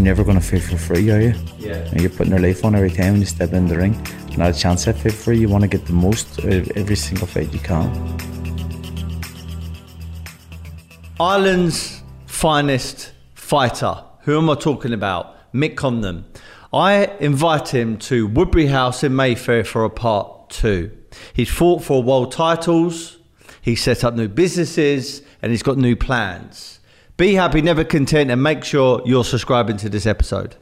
you're never going to fight for free, are you? Yeah. You know, you're putting your life on every time when you step in the ring. You're not a chance at fight for you. You want to get the most out of every single fight you can. Ireland's finest fighter. Who am I talking about? Mick Conlan. I invite him to Woodbury House in Mayfair for a part two. He's fought for world titles. He's set up new businesses and he's got new plans. Be happy, never content, and make sure you're subscribing to this episode.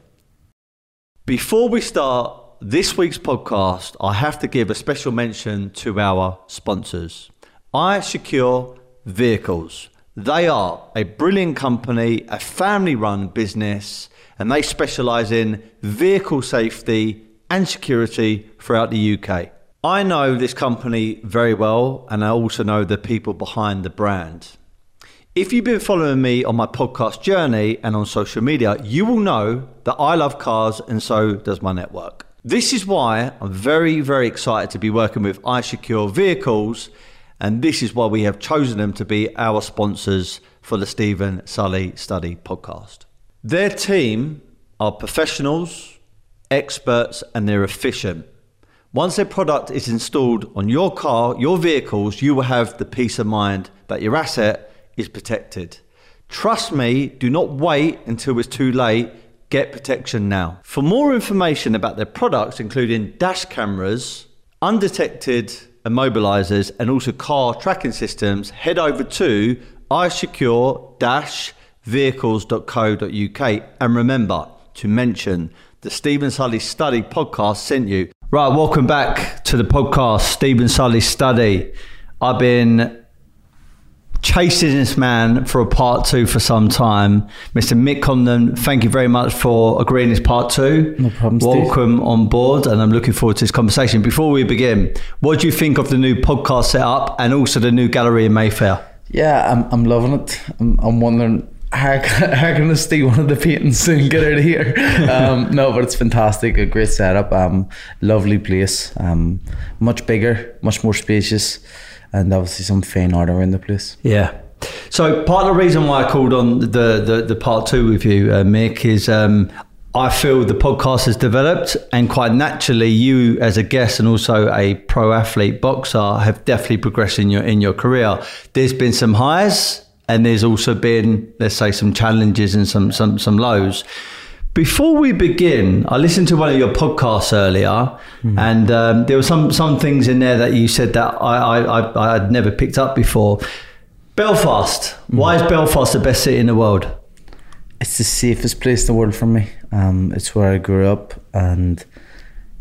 Before we start this week's podcast, I have to give a special mention to our sponsors. iSecure Vehicles. They are a brilliant company, a family-run business, and they specialise in vehicle safety and security throughout the UK. I know this company very well, and I also know the people behind the brand. If you've been following me on my podcast journey and on social media, you will know that I love cars and so does my network. This is why I'm very, very excited to be working with iSecure Vehicles, and this is why we have chosen them to be our sponsors for the Stephen Sully Study Podcast. Their team are professionals, experts, and they're efficient. Once their product is installed on your car, your vehicles, you will have the peace of mind that your asset is protected. Trust me, do not wait until it's too late. Get protection now. For more information about their products, including dash cameras, undetected immobilizers, and also car tracking systems, head over to iSecure-Vehicles.co.uk, and remember to mention the Stephen Sully Study Podcast sent you. Right, welcome back to the podcast, Stephen Sully Study. I've been chasing this man for a part two for some time. Mr. Mick Conlan, thank you very much for agreeing this part two. No problem, Steve. Welcome on board, and I'm looking forward to this conversation. Before we begin, what do you think of the new podcast setup and also the new gallery in Mayfair? Yeah, I'm loving it. I'm wondering how can I steal one of the paintings and get out of here? No, but it's fantastic. A great setup. Lovely place. Much bigger, much more spacious, and obviously some fine art around the place. Yeah. So part of the reason why I called on the part two with you, Mick, is I feel the podcast has developed, and quite naturally, you as a guest and also a pro athlete boxer have definitely progressed in your career. There's been some highs, and there's also been, let's say, some challenges and some lows. Before we begin, I listened to one of your podcasts earlier, and there were some things in there that you said that I had never picked up before. Belfast. Why is Belfast the best city in the world? It's the safest place in the world for me. It's where I grew up, and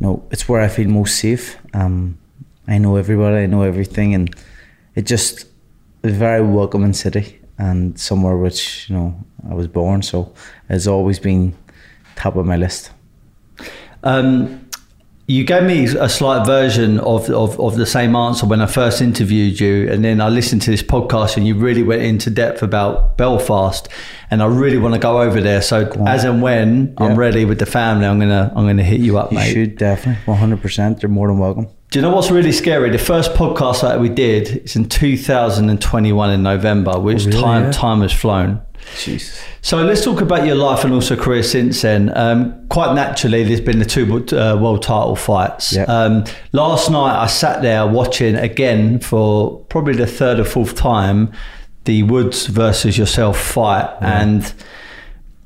you know, it's where I feel most safe. I know everybody, I know everything, and it just a very welcoming city, and somewhere which, you know, I was born, so it's always been top of my list. You gave me a slight version of the same answer when I first interviewed you, and then I listened to this podcast and you really went into depth about Belfast, and I really want to go over there. So as and when I'm ready with the family, I'm gonna hit you up, mate. You should definitely, 100%. You're more than welcome. Do you know what's really scary? The first podcast that we did is in 2021 in November, which time has flown. Jeez. So let's talk about your life and also career since then. Quite naturally, there's been the two world title fights. Yep. Last night, I sat there watching again for probably the third or fourth time the Woods versus yourself fight, and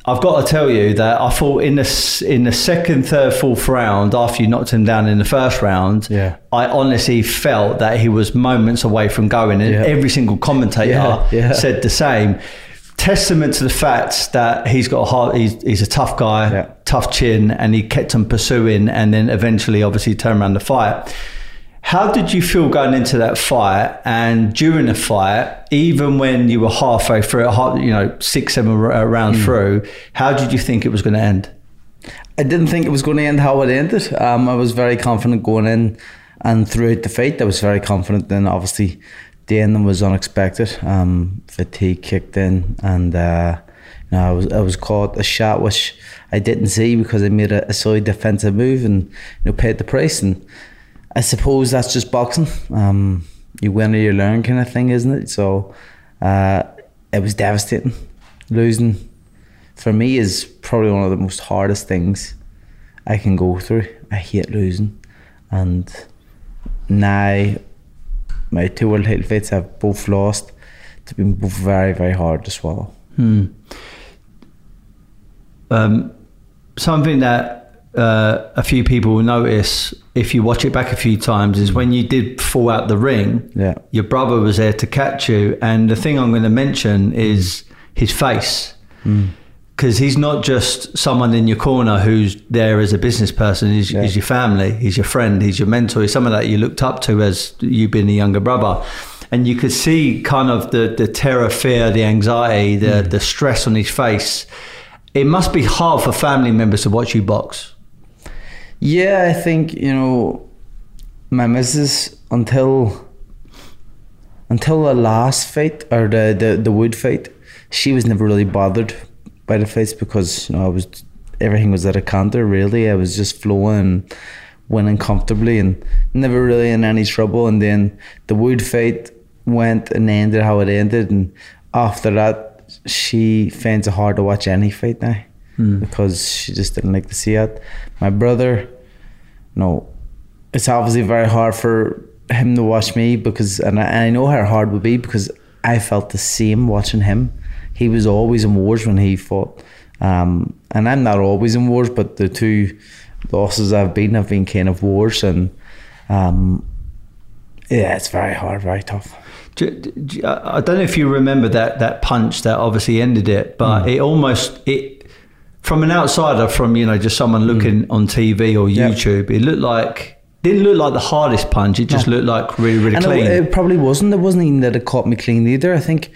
I've got to tell you that I thought in the second, third, fourth round, after you knocked him down in the first round, I honestly felt that he was moments away from going, and every single commentator said the same. Testament to the fact that he's got a heart, he's a tough guy, tough chin, and he kept on pursuing, and then eventually obviously turned around the fight. How did you feel going into that fight, and during the fight, even when you were halfway through, you know, 6-7 rounds through, how did you think it was going to end? I didn't think it was going to end how it ended. I was very confident going in, and throughout the fight I was very confident. Then obviously the ending was unexpected. Fatigue kicked in, and you know, I was caught a shot which I didn't see because I made a side defensive move, and you know, paid the price. And I suppose that's just boxing. You win or you learn, kind of thing, isn't it? So it was devastating. Losing for me is probably one of the most hardest things I can go through. I hate losing, and now my two world title fights I've both lost. It's been both very, very hard to swallow. Something that a few people will notice if you watch it back a few times is when you did fall out the ring, your brother was there to catch you. And the thing I'm going to mention is his face. Because he's not just someone in your corner who's there as a business person. He's, he's your family, he's your friend, he's your mentor, he's someone that you looked up to as you being a younger brother. And you could see kind of the terror, fear, the anxiety, the stress on his face. It must be hard for family members to watch you box. Yeah, I think, you know, my missus, until the last fight, or the Wood fight, she was never really bothered by the fights because, you know, I was, everything was at a canter, really. I was just flowing, winning comfortably and never really in any trouble. And then the Wood fight went and ended how it ended. And after that, she finds it hard to watch any fight now because she just didn't like to see it. My brother, no, it's obviously very hard for him to watch me because, and I know how hard it would be because I felt the same watching him. He was always in wars when he fought. And I'm not always in wars, but the two losses I've been kind of wars. And yeah, it's very hard, very tough. I don't know if you remember that punch that obviously ended it, but it almost, from an outsider, from, you know, just someone looking on TV or YouTube, it looked like, didn't look like the hardest punch. It just looked like really, really clean. It probably wasn't. It wasn't even that it caught me clean either. I think,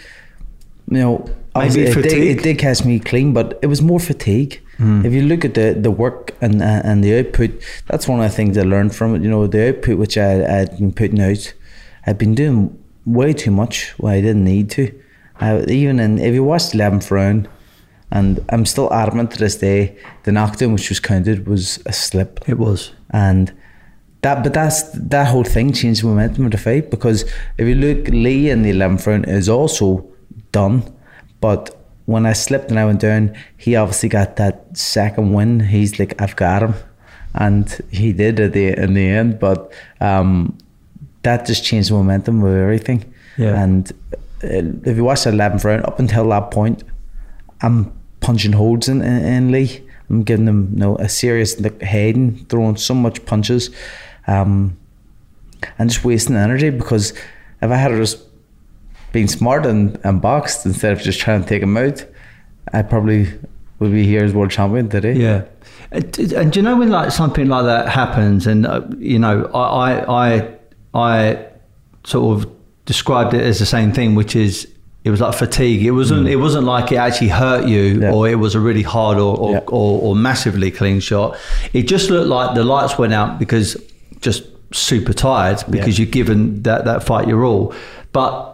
you know, maybe it did catch me clean, but it was more fatigue. If you look at the work and the output, that's one of the things I learned from it. You know, the output which I'd been putting out, I'd been doing way too much when I didn't need to. If you watch the 11th round, and I'm still adamant to this day, the knockdown which was counted was a slip. It was. But that whole thing changed the momentum of the fight, because if you look, Lee in the 11th round is also done, but when I slipped and I went down, he obviously got that second win. He's like, I've got him, and he did in the end. But that just changed the momentum of everything. Yeah. And if you watch the 11th round, up until that point, I'm punching holds in Lee. I'm giving him, you know, a serious heading, throwing so much punches, and just wasting energy, because if I had just been smart and boxed instead of just trying to take him out, I probably would be here as world champion today. Yeah. And do you know when like something like that happens, and you know, I sort of described it as the same thing, which is, it was like fatigue. It wasn't. It wasn't like it actually hurt you, or it was a really hard or massively clean shot. It just looked like the lights went out because just super tired, because you've given that fight your all. But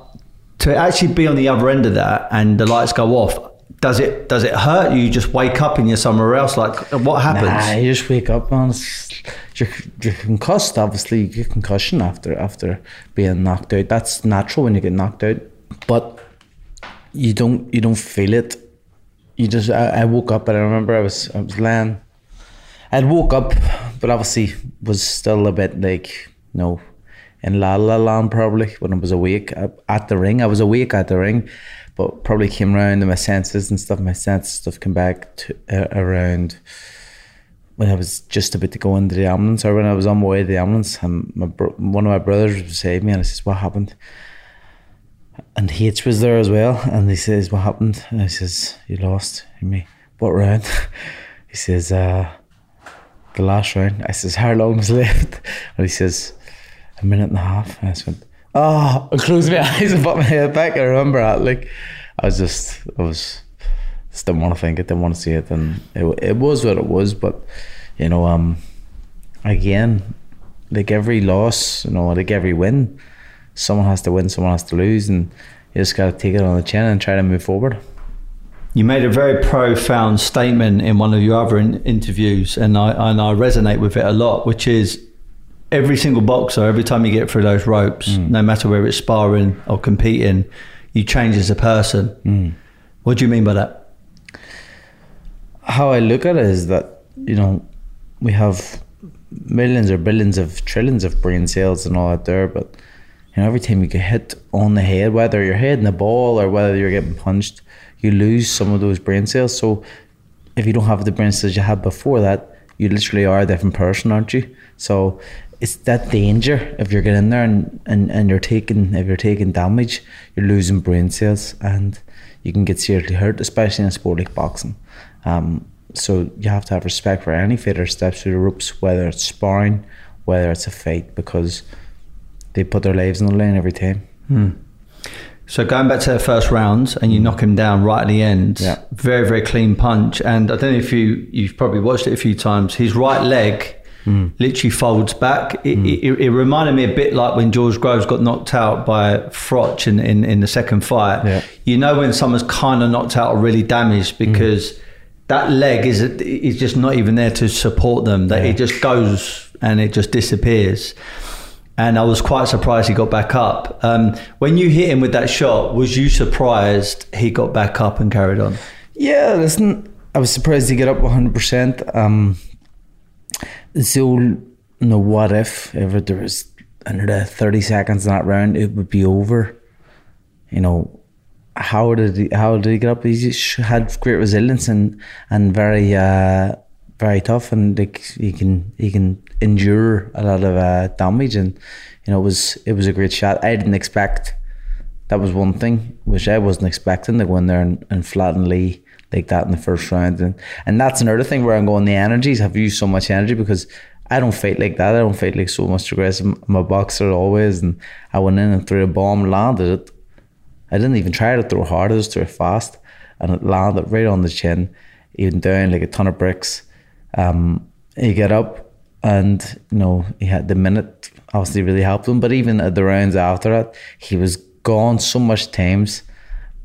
to actually be on the other end of that and the lights go off, does it hurt you? You just wake up and you're somewhere else. Like, what happens? Nah, you just wake up, man. You're concussed. Obviously, you get concussion after being knocked out. That's natural when you get knocked out, but you don't feel it. You just, I woke up, and I remember I was laying. I'd woke up, but obviously was still a bit like, you know, in La La Land probably, when I was awake at the ring. I was awake at the ring, but probably came around to my senses and stuff. My senses stuff came back to around when I was just about to go into the ambulance, or when I was on my way to the ambulance, and one of my brothers saved me, and I says, "What happened?" And H was there as well, and he says, "What happened?" And I says, "You lost." And me, "What round?" He says, "The last round." I says, "How long was left?" And he says, "A minute and a half." And I just went, "Oh," I closed my eyes and put my head back. I remember that, like, I just didn't want to think it, didn't want to see it, and it was what it was. But, you know, again, like every loss, you know, like every win, someone has to win, someone has to lose, and you just got to take it on the chin and try to move forward. You made a very profound statement in one of your other interviews, and I resonate with it a lot, which is, every single boxer, every time you get through those ropes, no matter whether it's sparring or competing, you change as a person. What do you mean by that? how I look at it is that, you know, we have millions or billions of trillions of brain cells and all that there, but you know, every time you get hit on the head, whether you're heading the ball or whether you're getting punched, you lose some of those brain cells. So if you don't have the brain cells you had before that, you literally are a different person, aren't you? So it's that danger. If you're getting there and you're taking, if you're taking damage, you're losing brain cells and you can get seriously hurt, especially in a sport like boxing. So you have to have respect for any fighter steps through the ropes, whether it's sparring, whether it's a fight, because they put their lives in the line every time. Hmm. So going back to the first round, and you knock him down right at the end. Yeah. Very, very clean punch. And I don't know if you've probably watched it a few times. His right leg literally folds back. It reminded me a bit like when George Groves got knocked out by Froch in the second fight. Yeah. You know when someone's kind of knocked out or really damaged, because that leg is just not even there to support them. That it just goes and it just disappears. And I was quite surprised he got back up. When you hit him with that shot, was you surprised he got back up and carried on? Yeah, listen, I was surprised he got up 100%. So, you know, what if ever there was another 30 seconds in that round, it would be over. You know, how did he get up? He just had great resilience and very... very tough, and like he can endure a lot of damage, and you know it was a great shot. I didn't expect, that was one thing which I wasn't expecting, to go in there and flatten Lee like that in the first round, and that's another thing where I'm going, the energies, I've used so much energy because I don't fight like that. I don't fight like so much aggressive. I'm a boxer always, and I went in and threw a bomb, landed it. I didn't even try to throw hard, I just threw it fast, and it landed right on the chin, even down like a ton of bricks. He got up, and you know, he had the minute obviously really helped him, but even at the rounds after that, he was gone so much times,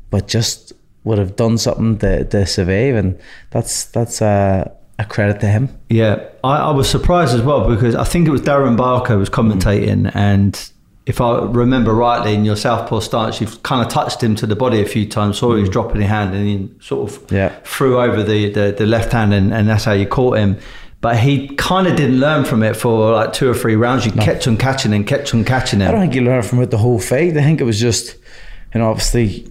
but just would have done something to survive, and that's a credit to him. Yeah, I was surprised as well, because I think it was Darren Barker was commentating, and if I remember rightly, in your southpaw stance, you've kind of touched him to the body a few times, saw he was dropping his hand, and he sort of threw over the left hand, and that's how you caught him. But he kind of didn't learn from it for like 2 or 3 rounds. You kept on catching him, I don't think you learned from it the whole fight. I think it was just, you know, obviously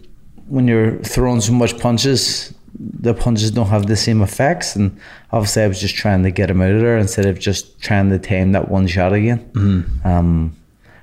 when you're throwing so much punches, the punches don't have the same effects, and obviously I was just trying to get him out of there instead of just trying to time that one shot again.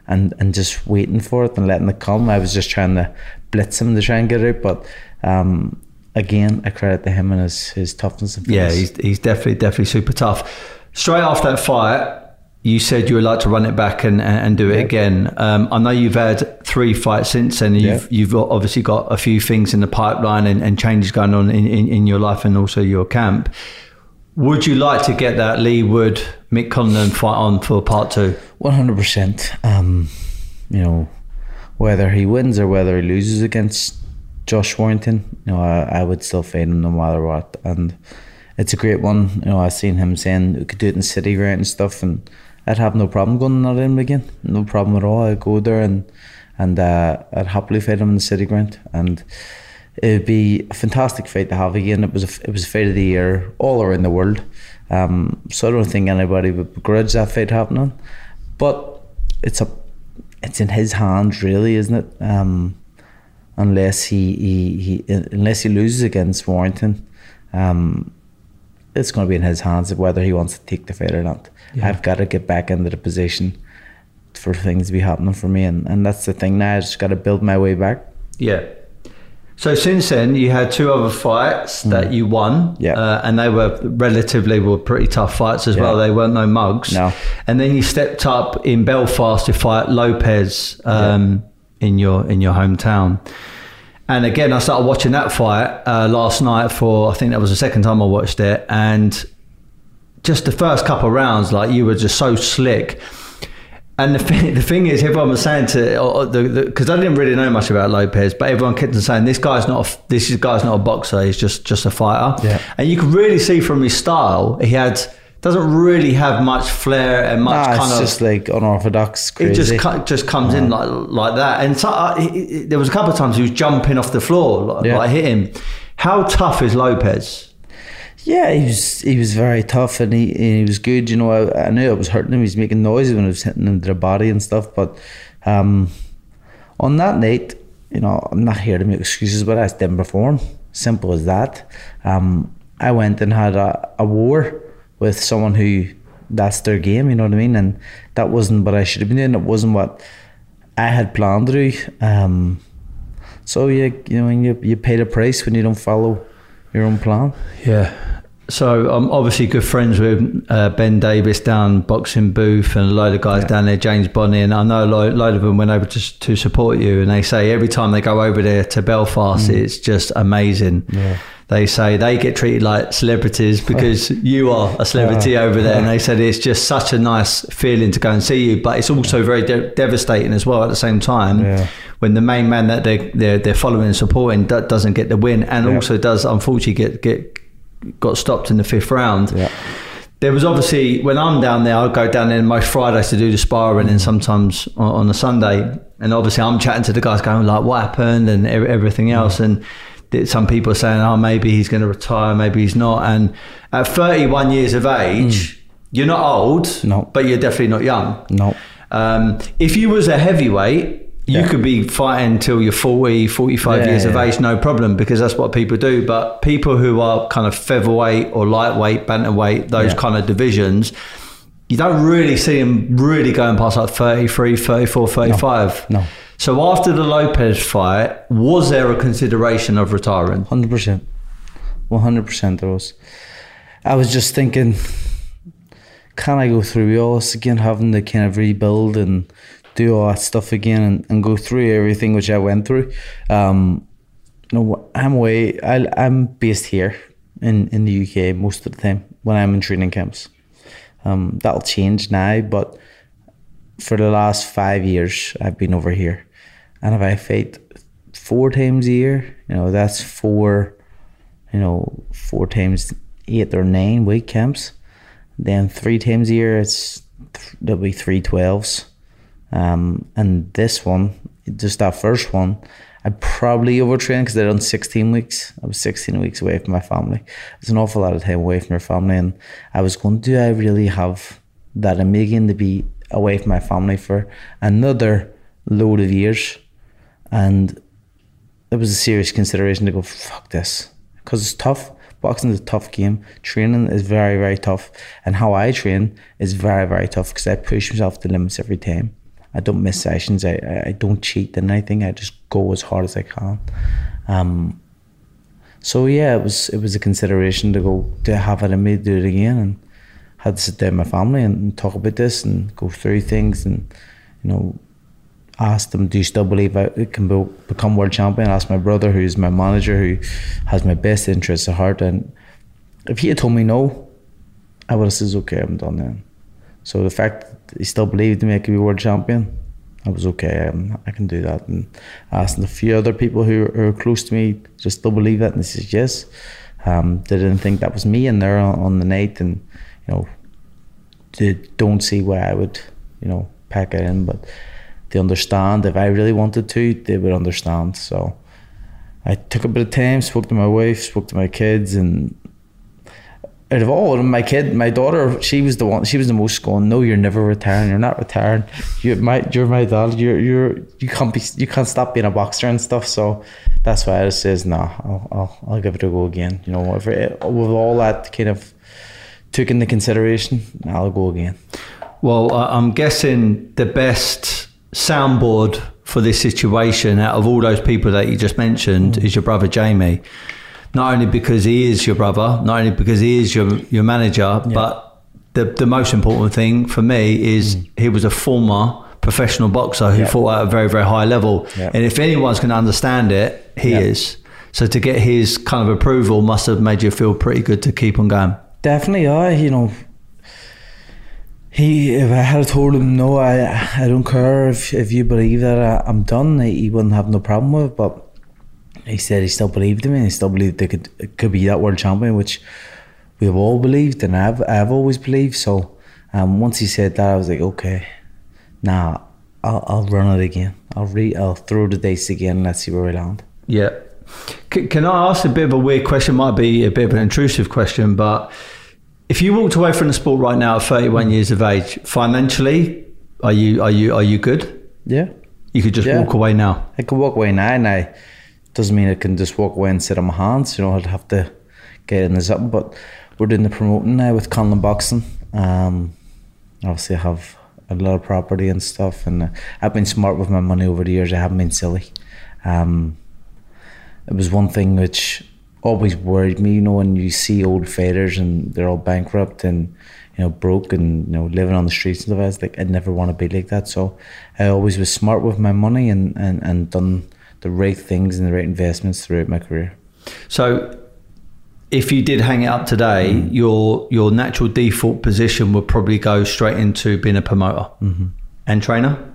And just waiting for it and letting it come. I was just trying to blitz him to try and get it out, but again, I credit to him and his toughness. And yeah, he's definitely super tough. Straight after that fight, you said you would like to run it back and do it again. I know you've had 3 fights since, and you've obviously got a few things in the pipeline and changes going on in your life and also your camp. Would you like to get that Lee Wood, Mick Conlan fight on for part 2? 100%. You know, whether he wins or whether he loses against Josh Warrington, you know, I would still fight him no matter what. And it's a great one. You know, I've seen him saying we could do it in city ground and stuff, and I'd have no problem going at him again. No problem at all. I'd go there and I'd happily fight him in the city ground. And it would be a fantastic fight to have again. It was a fight of the year all around the world. So I don't think anybody would begrudge that fight happening. But it's in his hands, really, isn't it? Unless he loses against Warrington, it's going to be in his hands whether he wants to take the fight or not. Yeah. I've got to get back into the position for things to be happening for me, and that's the thing now. I just got to build my way back. Yeah. So since then, you had 2 other fights that you won, and they were pretty tough fights as well. They weren't no mugs. No. And then you stepped up in Belfast to fight Lopez in your hometown. And again, I started watching that fight last night for, I think that was the second time I watched it. And just the first couple of rounds, like, you were just so slick. And the thing is, everyone was saying because I didn't really know much about Lopez, but everyone kept on saying this guy's not a boxer, he's just a fighter. Yeah. And you can really see from his style, he doesn't really have much flair and much kind of. It's just like unorthodox, crazy. It just comes in like that. And so there was a couple of times he was jumping off the floor, like hit him. How tough is Lopez? Yeah, he was very tough, and he was good. You know, I knew I was hurting him. He was making noises when I was hitting him to the body and stuff. But on that night, you know, I'm not here to make excuses, but I just didn't perform. Simple as that. I went and had a war with someone who, that's their game, you know what I mean? And that wasn't what I should have been doing. It wasn't what I had planned to do. So, yeah, you know, you pay the price when you don't follow your own plan. Yeah. So I'm obviously good friends with Ben Davis down Boxing Booth and a load of guys down there, James Bonney, and I know a load of them went over to support you, and they say every time they go over there to Belfast, it's just amazing. Yeah. They say they get treated like celebrities because you are a celebrity over there, and they said it's just such a nice feeling to go and see you, but it's also very devastating as well at the same time when the main man that they're following and supporting doesn't get the win, and also does unfortunately got stopped in the fifth round. There was obviously, when I'm down there, I'll go down there most Fridays to do the sparring and sometimes on a Sunday, and obviously I'm chatting to the guys going like, what happened and everything else, and some people are saying, oh, maybe he's going to retire, maybe he's not. And at 31 years of age, you're not old, but you're definitely not young. If you was a heavyweight, you could be fighting till you're 40, 45 years of age, no problem, because that's what people do. But people who are kind of featherweight or lightweight, bantamweight, those kind of divisions, you don't really see them really going past like 33, 34, 35. No. So after the Lopez fight, was there a consideration of retiring? 100%. 100% there was. I was just thinking, can I go through all this again, having to kind of rebuild and do all that stuff again and go through everything which I went through. I'm based here in the UK most of the time when I'm in training camps. That'll change now, but for the last 5 years, I've been over here. And if I fight 4 times a year, you know, that's 4 times 8 or 9 weight camps. Then 3 times a year, there'll be 3 12s. And this one, just that first one, I probably overtrained because they're on 16 weeks. I was 16 weeks away from my family. It's an awful lot of time away from your family. And I was going, do I really have that in me again to be away from my family for another load of years? And it was a serious consideration to go, fuck this. Because it's tough. Boxing is a tough game. Training is very, very tough. And how I train is very, very tough because I push myself to limits every time. I don't miss sessions, I don't cheat and anything, I just go as hard as I can. So yeah, it was a consideration to go, do I have it in me to do it again? And I had to sit down with my family and talk about this and go through things and, you know, ask them, do you still believe I can become world champion? I asked my brother, who's my manager, who has my best interests at heart, and if he had told me no, I would have said, okay, I'm done then. So the fact that he still believed in me, I could be world champion, I was okay, I can do that. And I asked a few other people who are close to me, just still believe that, and they said yes. They didn't think that was me in there on the night, and you know, they don't see why I would, you know, pack it in, but they understand. If I really wanted to, they would understand. So I took a bit of time, spoke to my wife, spoke to my kids, and out of all of them, my daughter, she was the most going, no, you're never retiring, you're not retiring. You're my dad, you can't stop being a boxer and stuff. So that's why I just says, nah, I'll give it a go again. You know, with all that kind of took into consideration, I'll go again. Well, I'm guessing the best soundboard for this situation out of all those people that you just mentioned is your brother Jamie. Not only because he is your brother, not only because he is your manager, but the most important thing for me is he was a former professional boxer who fought at a very, very high level. Yep. And if anyone's going to understand it, he is. So to get his kind of approval must have made you feel pretty good to keep on going. Definitely, you know, if I had told him, no, I don't care if you believe that I'm done, he wouldn't have no problem with it, but he said he still believed in me, and he still believed they could be that world champion, which we've all believed, and I've always believed. So once he said that, I was like, okay, nah, I'll run it again. I'll throw the dice again and let's see where we land. Yeah. Can I ask a bit of a weird question? Might be a bit of an intrusive question, but if you walked away from the sport right now at 31 years of age, financially, are you good? Yeah. You could just walk away now. I could walk away now, and I doesn't mean I can just walk away and sit on my hands. You know, I'd have to get in this up. But we're doing the promoting now with Conlan Boxing. Obviously, I have a lot of property and stuff, and I've been smart with my money over the years. I haven't been silly. It was one thing which always worried me, you know, when you see old fighters and they're all bankrupt and, you know, broke and, you know, living on the streets and stuff. I was like, I'd never want to be like that. So I always was smart with my money and done the right things and the right investments throughout my career. So if you did hang it up today, your natural default position would probably go straight into being a promoter and trainer?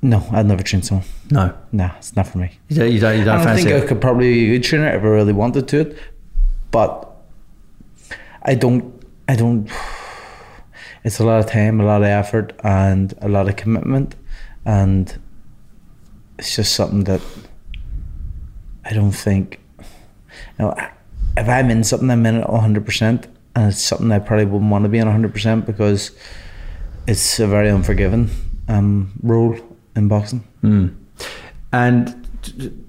No, I'd never train someone. No? No, it's not for me. You don't fancy it? I think I could probably be a good trainer if I really wanted to, but I don't, it's a lot of time, a lot of effort and a lot of commitment, and it's just something that I don't think, you know, if I'm in something, I'm in it 100%, and it's something I probably wouldn't want to be in 100% because it's a very unforgiving role in boxing. And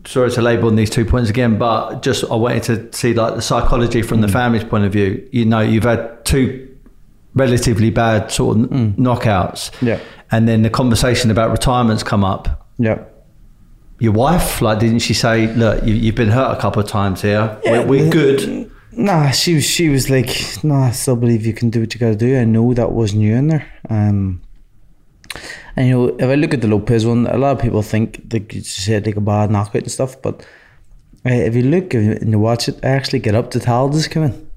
sorry to labour on these 2 points again, but just I wanted to see like the psychology from the family's point of view. You know, you've had two relatively bad sort of knockouts, and then the conversation about retirement's come up. Yeah. Your wife, like, didn't she say, look, you've been hurt a couple of times here. Yeah, we're good. Nah, she was like, nah, I still believe you can do what you gotta do. I know that wasn't you in there. And, you know, if I look at the Lopez one, a lot of people think that you just had like a bad knockout and stuff, but if you look and you watch it, I actually get up, the towel just came in.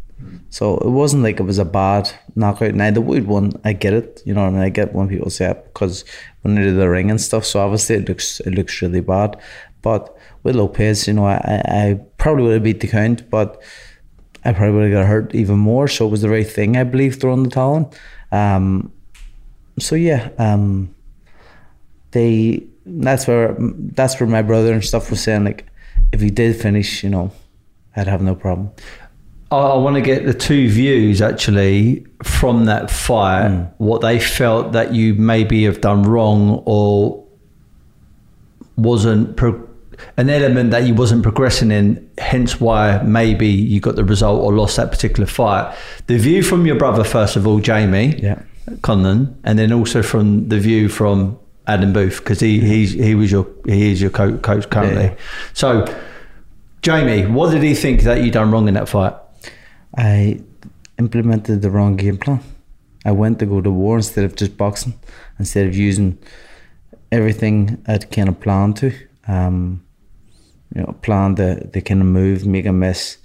So it wasn't like it was a bad knockout. Now, the Wood one, I get it. You know what I mean? I get when people say it because when they do the ring and stuff, so obviously it looks really bad. But with Lopez, you know, I probably would have beat the count, but I probably would have got hurt even more. So it was the right thing, I believe, throwing the towel in. That's where my brother and stuff was saying, like, if he did finish, you know, I'd have no problem. I want to get the two views actually from that fight, what they felt that you maybe have done wrong or wasn't an element that you wasn't progressing in, hence why maybe you got the result or lost that particular fight. The view from your brother, first of all, Jamie Conlan, and then also from the view from Adam Booth, because he is your coach currently. Yeah. So, Jamie, what did he think that you done wrong in that fight? I implemented the wrong game plan. I went to go to war instead of just boxing, instead of using everything I'd kind of planned to. You know, plan the kind of move, make a miss,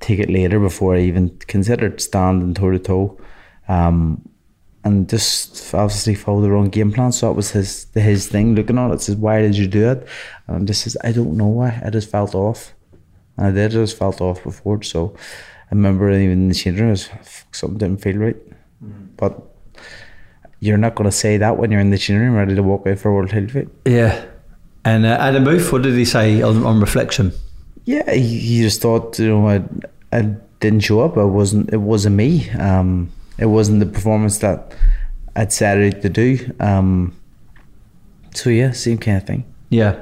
take it later before I even considered standing toe to toe. And just obviously follow the wrong game plan. So it was his thing looking on it. Says, why did you do it? And I just says, I don't know why. I just felt off. And I just felt off before. So I remember even in the change room, something didn't feel right. But you're not going to say that when you're in the change room ready to walk out for a world title fight. Yeah. And Adam Booth, what did he say on reflection? Yeah, he just thought, you know, I didn't show up. It wasn't me. It wasn't the performance that I'd set out to do. So yeah, same kind of thing. Yeah.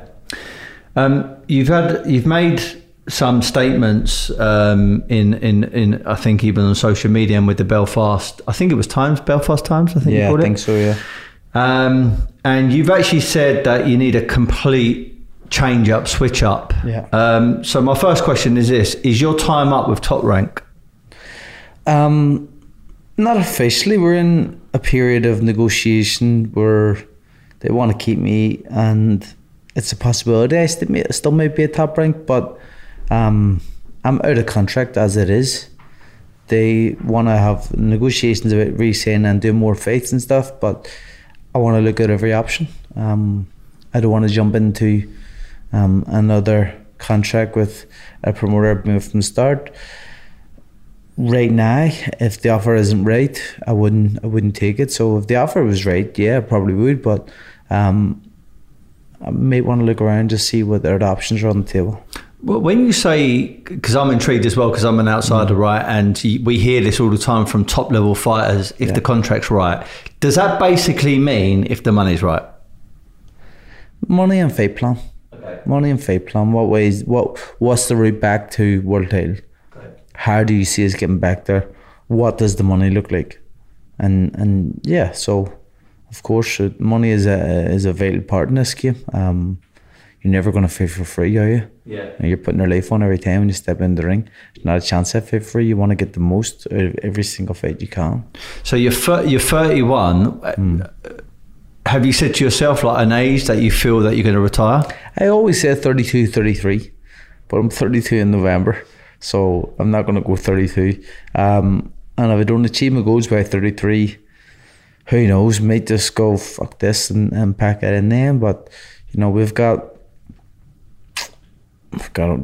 You've made some statements in I think even on social media and with the Belfast, I think it was Belfast Times, I think you called it. Yeah, I think so, yeah. And you've actually said that you need a complete change up, switch up. Yeah. So my first question is this: is your time up with Top Rank? Not officially. We're in a period of negotiation where they want to keep me, and it's a possibility I still might be a Top Rank, but I'm out of contract as it is. They want to have negotiations about re-signing and do more fights and stuff, but I want to look at every option. I don't want to jump into another contract with a promoter from the start. Right now, if the offer isn't right, I wouldn't take it. So if the offer was right, yeah, I probably would, but I may want to look around to see what their options are on the table. Well, when you say, because I'm intrigued as well, because I'm an outsider, right? And we hear this all the time from top level fighters, if the contract's right. Does that basically mean if the money's right? Money and fight plan. Okay. Money and fight plan. What ways? What's the route back to world title? Okay. How do you see us getting back there? What does the money look like? And yeah, so of course, money is a vital part in this game. You're never going to fight for free, are you? Yeah. And you're putting your life on every time when you step in the ring. There's not a chance to fight for free. You want to get the most out of every single fight you can. So you're 31. Have you said to yourself, like, an age that you feel that you're going to retire? I always say 32, 33. But I'm 32 in November. So I'm not going to go 32. And if I don't achieve my goals by 33, who knows? Might just go, fuck this, and pack it in then. But, you know, we've got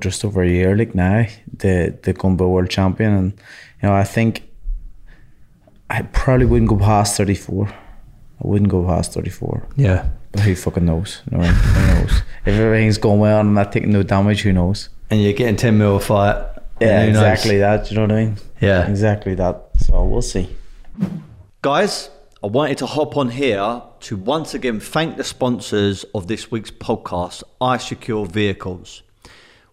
just over a year like now the Gumbo world champion, and you know, I think I probably wouldn't go past 34. Yeah, but who fucking knows? No, who knows? If everything's going well and I'm not taking no damage, who knows? And you're getting 10 mil a fight. Yeah, exactly that, you know what I mean? Yeah, exactly that. So we'll see. Guys, I wanted to hop on here to once again thank the sponsors of this week's podcast, iSecure Vehicles.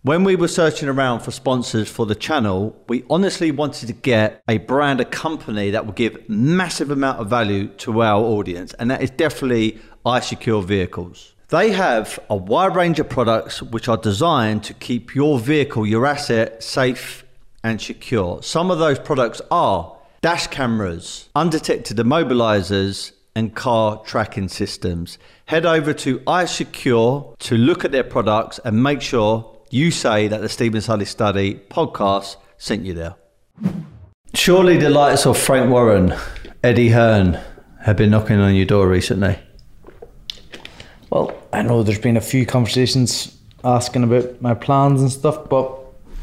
When we were searching around for sponsors for the channel, we honestly wanted to get a brand, a company that would give massive amount of value to our audience, and that is definitely iSecure Vehicles. They have a wide range of products which are designed to keep your vehicle, your asset, safe and secure. Some of those products are dash cameras, undetected immobilizers, and car tracking systems. Head over to iSecure to look at their products and make sure you say that the Stephen Sully Study podcast sent you there. Surely the likes of Frank Warren, Eddie Hearn have been knocking on your door recently. Well, I know there's been a few conversations asking about my plans and stuff, but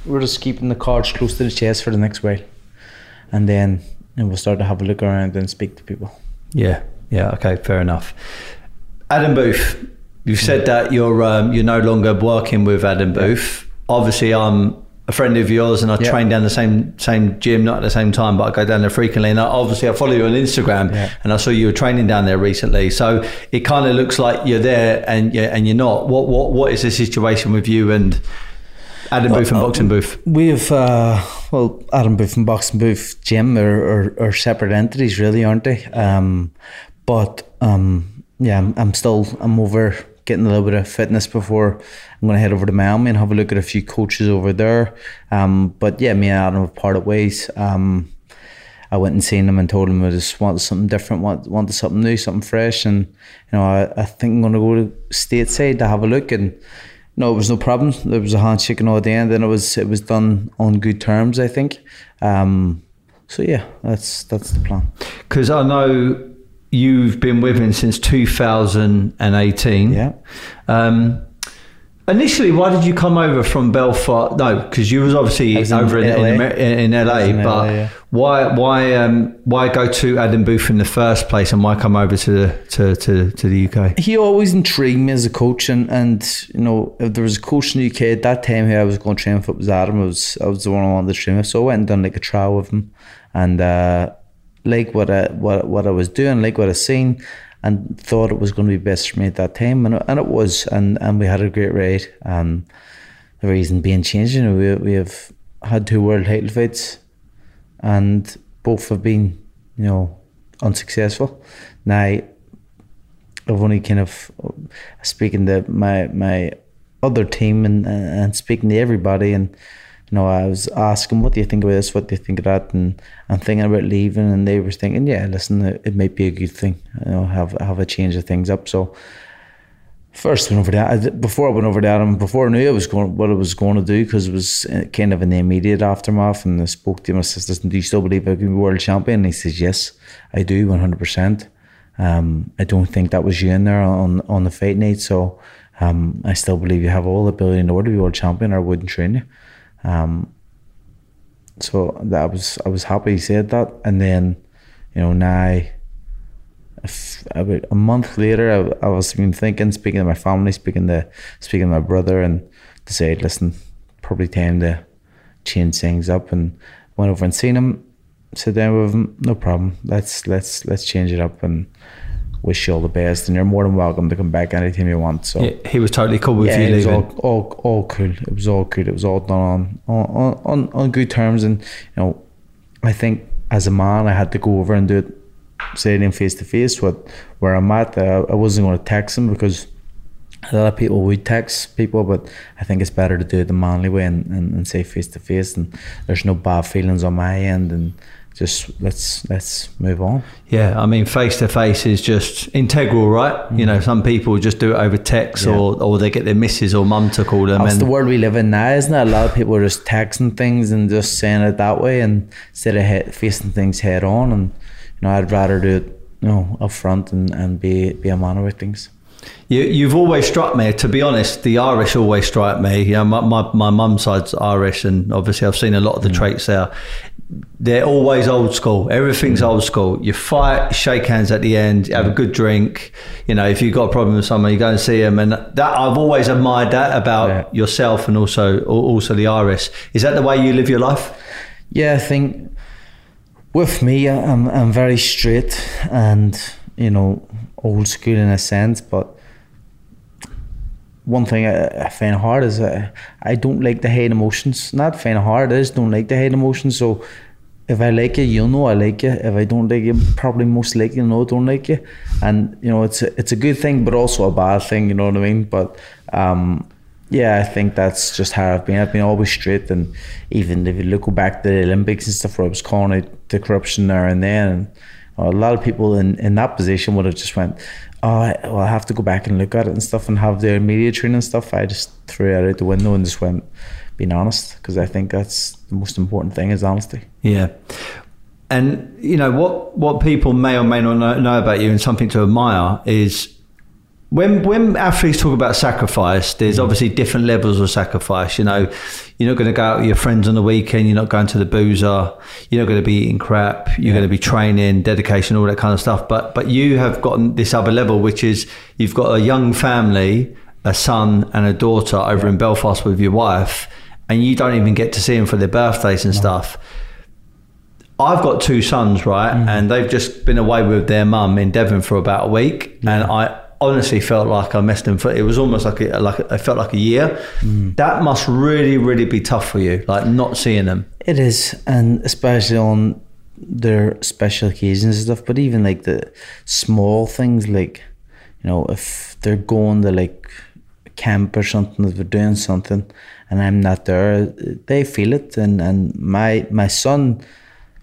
we're just keeping the cards close to the chest for the next while. And then we'll start to have a look around and speak to people. Yeah, okay, fair enough. Adam Booth, you've said that you're no longer working with Adam Booth. Obviously, I'm a friend of yours and I train down the same gym, not at the same time, but I go down there frequently. And I follow you on Instagram and I saw you were training down there recently. So it kind of looks like you're there and you're not. What is the situation with you and Adam Booth and Boxing Booth? We've, Adam Booth and Boxing Booth Gym are separate entities, really, aren't they? I'm over getting a little bit of fitness before I'm going to head over to Miami and have a look at a few coaches over there. Me and Adam have parted ways. I went and seen him and told him I just wanted something different, wanted something new, something fresh. And, you know, I think I'm going to go to stateside to have a look, and no, it was no problem. There was a handshake and all at the end, and it was done on good terms, I think. That's the plan. Because I know you've been with him since 2018. Yeah. Initially, why did you come over from Belfast? No, because you was obviously over in LA. But why go to Adam Booth in the first place, and why come over to the UK? He always intrigued me as a coach, and you know, if there was a coach in the UK at that time who I was going to train with, it was Adam. I was the one I wanted to train with, so I went and done like a trial with him, and like what I was doing, like what I seen, and thought it was going to be best for me at that time, and it was, and we had a great ride. The reason being changed, you know, we have had 2 world title fights, and both have been, you know, unsuccessful. Now, I've only kind of, speaking to my other team and speaking to everybody, and you know, I was asking, what do you think about this? What do you think of that? And I'm thinking about leaving, and they were thinking, yeah, listen, it might be a good thing, you know, have a change of things up. So first went over to, before I went over to Adam, before I knew what I was going to do, because it was kind of in the immediate aftermath, and I spoke to him, I said, listen, do you still believe I can be world champion? And he says, yes, I do, 100%. I don't think that was you in there on the fight night, so I still believe you have all the ability in order to be world champion, or I wouldn't train you. So that I was happy he said that, and then, you know, now a month later, I was even thinking, speaking to my family, speaking to my brother, and decided, listen, probably time to change things up. And went over and seen him, sat down with him, no problem. Let's change it up and wish you all the best. And you're more than welcome to come back anytime you want. So yeah, he was totally cool with you leaving. All cool. It was all cool. It was all done on good terms. And you know, I think as a man, I had to go over and do it. Saying him face to face, where I'm at, I wasn't going to text him because a lot of people would text people, but I think it's better to do it the manly way and say face to face. And there's no bad feelings on my end, and just let's move on. Yeah, I mean, face to face is just integral, right? Mm-hmm. You know, some people just do it over text, yeah. or they get their missus or mum to call them. That's the world we live in now, isn't it? A lot of people are just texting things and just saying it that way, and instead of facing things head on. And you know, I'd rather do it, you know, up front and be a man with things. You've always struck me, to be honest. The Irish always strike me. You know, my mum's side's Irish, and obviously I've seen a lot of the traits there. They're always old school. Everything's old school. You fight, shake hands at the end, have a good drink. You know, if you've got a problem with someone, you go and see them. And that, I've always admired that about yourself and also the Irish. Is that the way you live your life? Yeah, I think with me, I'm very straight and, you know, old school in a sense. But one thing I find hard is I don't like to hide emotions. Not find hard, I just don't like to hide emotions. So if I like you, you'll know I like you. If I don't like you, probably most likely you'll know I don't like you. And, you know, it's a good thing, but also a bad thing, you know what I mean? But yeah, I think that's just how I've been. I've been always straight, and even if you go back to the Olympics and stuff, where I was calling it the corruption there and then, and a lot of people in that position would have just went, oh, well, I have to go back and look at it and stuff and have their media training and stuff. I just threw it out the window and just went, being honest, because I think that's the most important thing is honesty. Yeah. And, you know, what people may or may not know about you and something to admire is, when athletes talk about sacrifice, there's obviously different levels of sacrifice. You know, you're not going to go out with your friends on the weekend. You're not going to the boozer. You're not going to be eating crap. You're going to be training, dedication, all that kind of stuff. But you have gotten this other level, which is you've got a young family, a son and a daughter over in Belfast with your wife, and you don't even get to see them for their birthdays and stuff. I've got two sons, right? And they've just been away with their mum in Devon for about a week. And I honestly felt like I missed him. It was almost like I felt like a year. That must really, really be tough for you, like not seeing them. It is, and especially on their special occasions and stuff. But even like the small things, like, you know, if they're going to like camp or something, if they're doing something and I'm not there, they feel it. And my son,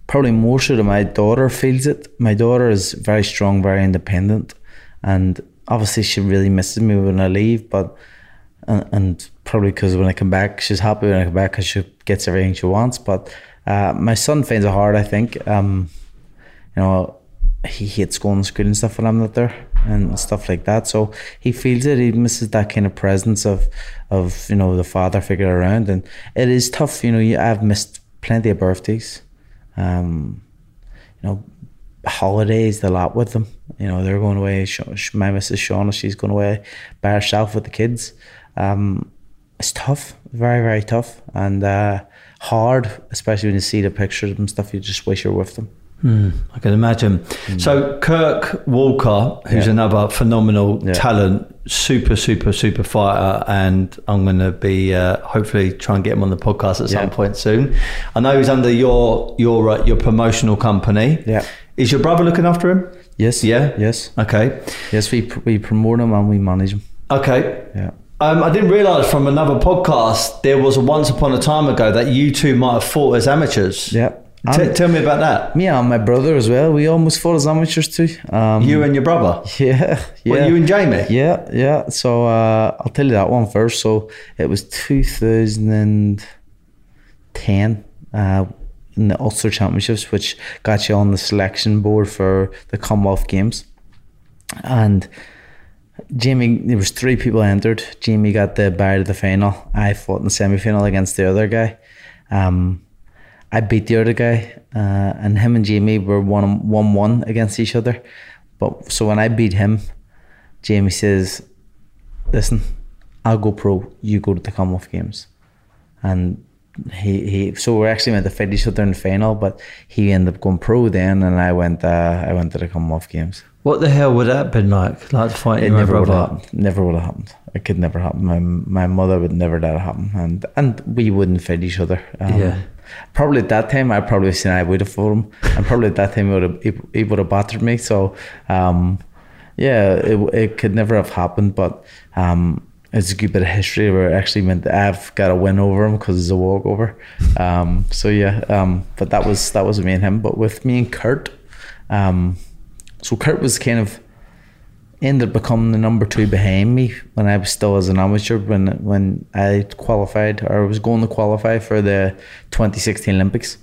probably more so than my daughter, feels it. My daughter is very strong, very independent, and obviously she really misses me when I leave, but and probably because when I come back, she's happy when I come back because she gets everything she wants. But my son finds it hard, I think. You know, he hates going to school and stuff when I'm not there and stuff like that. So he feels it. He misses that kind of presence of you know, the father figure around. And it is tough. You know, I've missed plenty of birthdays. You know, holidays, the lot with them. You know, they're going away. My Mrs. Shauna, she's going away by herself with the kids. It's tough, very, very tough, and hard, especially when you see the pictures and stuff. You just wish you were with them. I can imagine. So Kurt Walker, who's another phenomenal talent, super fighter, and I'm going to be hopefully try and get him on the podcast at some point soon. I know he's under your promotional company. Yeah. Is your brother looking after him? Yes. Yeah? Yes. Okay. Yes, we promote him and we manage him. Okay. Yeah. I didn't realise from another podcast, there was a once upon a time ago that you two might have fought as amateurs. Yeah. Tell me about that. Me and my brother as well. We almost fought as amateurs too. You and your brother? Yeah. Well, you and Jamie? Yeah. So I'll tell you that one first. So it was 2010 in the Ulster Championships, which got you on the selection board for the Commonwealth Games. And Jamie, there was three people entered. Jamie got the bye to the final. I fought in the semi-final against the other guy. I beat the other guy, and him and Jamie were 1-1 against each other. But so when I beat him, Jamie says, listen, I'll go pro, you go to the Commonwealth Games. And so we're actually meant to fight each other in the final, but he ended up going pro then, and I went to the Commonwealth Games. What the hell would that have been like? Like fighting my brother? Never would have happened. It could never happen. My mother would never let it happen, and we wouldn't fight each other. Yeah. Probably at that time, I probably seen I would have fought him, and probably at that time he would have battered me. So, yeah, it could never have happened, but. It's a good bit of history where actually meant I've got a win over him because it's a walkover. So yeah, but that was me and him. But with me and Kurt, so Kurt was kind of ended up becoming the number two behind me when I was still as an amateur when I qualified or was going to qualify for the 2016 Olympics.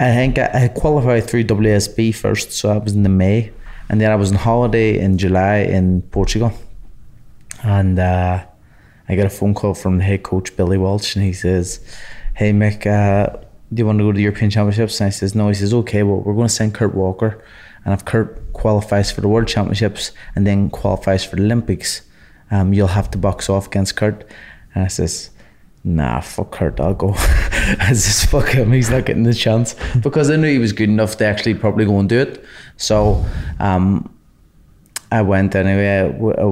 I think I qualified through WSB first, so that was in the May, and then I was on holiday in July in Portugal. And I got a phone call from the head coach, Billy Walsh, and he says, hey, Mick, do you want to go to the European Championships? And I says, no. He says, okay, well, we're going to send Kurt Walker. And if Kurt qualifies for the World Championships and then qualifies for the Olympics, you'll have to box off against Kurt. And I says, nah, fuck Kurt, I'll go. I says, fuck him, he's not getting the chance. Because I knew he was good enough to actually probably go and do it. So I went anyway.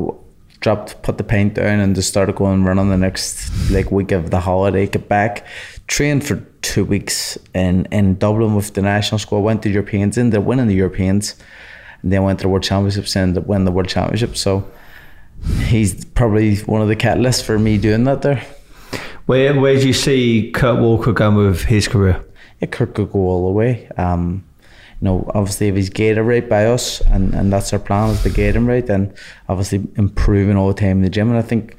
Put the paint down and just started going running the next week of the holiday. Get back, trained for 2 weeks in Dublin with the national squad. Went to Europeans, ended up winning the Europeans, and then went to the World Championships and ended up winning the World Championships. So he's probably one of the catalysts for me doing that there. Where do you see Kurt Walker going with his career? Yeah, Kurt could go all the way. You know, obviously if he's getting right by us, and that's our plan, is to get him right, and obviously improving all the time in the gym. And I think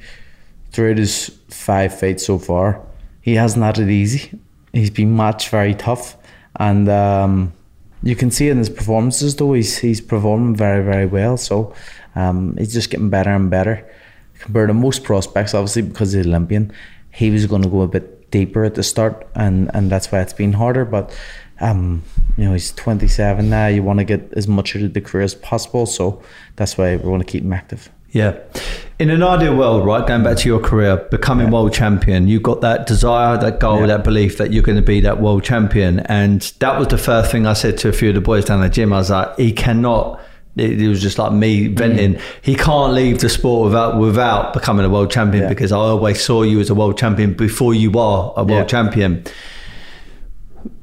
throughout his 5 fights so far, he hasn't had it easy. He's been matched very tough, and you can see in his performances though, he's performing very, very well. So he's just getting better and better. Compared to most prospects, obviously because he's Olympian, he was going to go a bit deeper at the start, and that's why it's been harder. But you know, he's 27 now. You want to get as much out of the career as possible, so that's why we want to keep him active. Yeah. In an ideal world, right, going back to your career, becoming world champion, you've got that desire, that goal, that belief that you're going to be that world champion. And that was the first thing I said to a few of the boys down the gym. I was like, he cannot... It was just like me venting. He can't leave the sport without becoming a world champion, because I always saw you as a world champion before you are a world champion.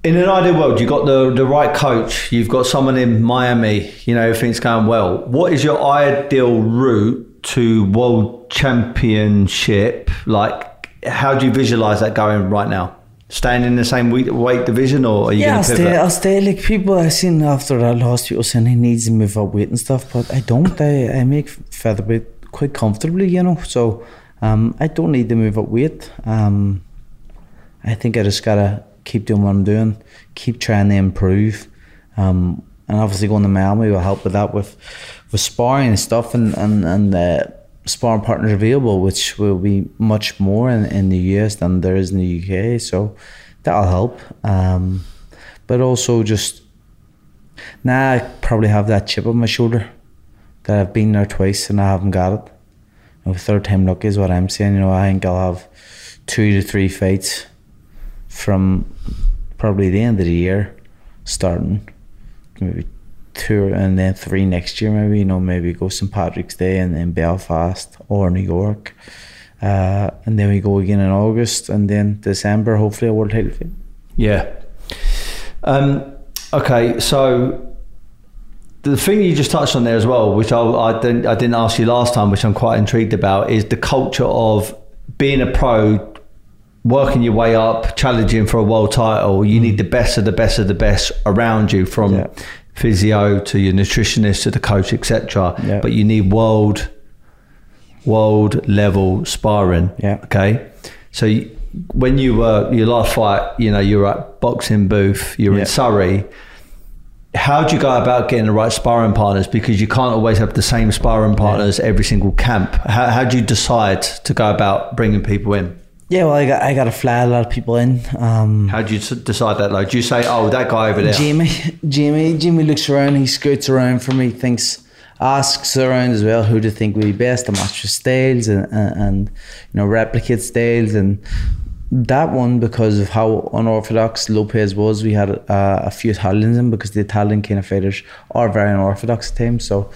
In an ideal world, you've got the right coach, you've got someone in Miami, you know, everything's going well. What is your ideal route to world championship? Like, how do you visualise that going right now? Staying in the same weight division, or are you going to pivot? Yeah, I'll stay. Like, people I've seen after I lost, people saying he needs to move up weight and stuff, but I don't. I make featherweight quite comfortably, you know, so I don't need to move up weight. I think I just got to keep doing what I'm doing, keep trying to improve, and obviously going to Miami will help with that, with sparring and stuff, and sparring partners available, which will be much more in the US than there is in the UK, so that'll help. But also just now I probably have that chip on my shoulder that I've been there twice and I haven't got it. You know, third time lucky is what I'm saying. You know, I think I'll have 2 to 3 fights from probably the end of the year, starting maybe 2 and then 3 next year, maybe, you know, maybe go St. Patrick's Day in Belfast or New York, and then we go again in August, and then December hopefully a world title fight. Okay, so the thing you just touched on there as well, which I didn't ask you last time, which I'm quite intrigued about, is the culture of being a pro, working your way up, challenging for a world title. You need the best of the best of the best around you, from physio to your nutritionist to the coach, etc. But you need world level sparring. Okay, so when you were, your last fight, you know, you were at Boxing Booth, you're in Surrey. How do you go about getting the right sparring partners? Because you can't always have the same sparring partners every single camp. How do you decide to go about bringing people in? Yeah, well, I got to fly a lot of people in. How do you decide that? Like, do you say, oh, that guy over there? Jamie looks around, he scoots around for me, thinks asks around as well, who do you think would be best to match with styles and you know, replicate styles. And that one, because of how unorthodox Lopez was, we had a few Italians in, because the Italian kind of fighters are very unorthodox at times. So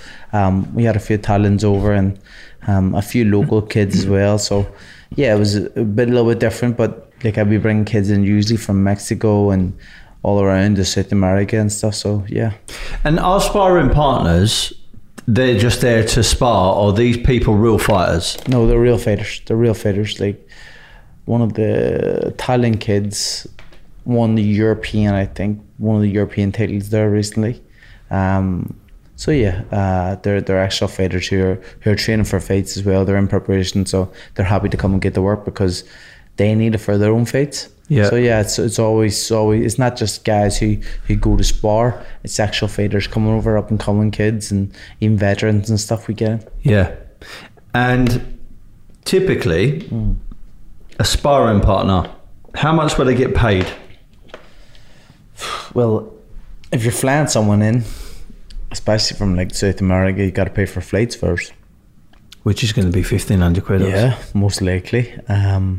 we had a few Italians over, and a few local kids as well. So yeah, it was a little bit different, but like I'd be bringing kids in usually from Mexico and all around the South America and stuff. So yeah. And our sparring partners, they're just there to spar, or these people real fighters? No, they're real fighters. They're real fighters. Like, one of the Italian kids won the European, I think, one of the European titles there recently. So yeah, they're actual fighters who are training for fights as well. They're in preparation, so they're happy to come and get the work because they need it for their own fights. Yeah. So yeah, it's always it's not just guys who go to spar. It's actual fighters coming over, up and coming kids, and even veterans and stuff we get. Yeah, and typically. Mm. A sparring partner, how much will they get paid? Well, if you're flying someone in, especially from like South America, you got to pay for flights first, which is going to be 1,500 quid. Yeah, most likely. And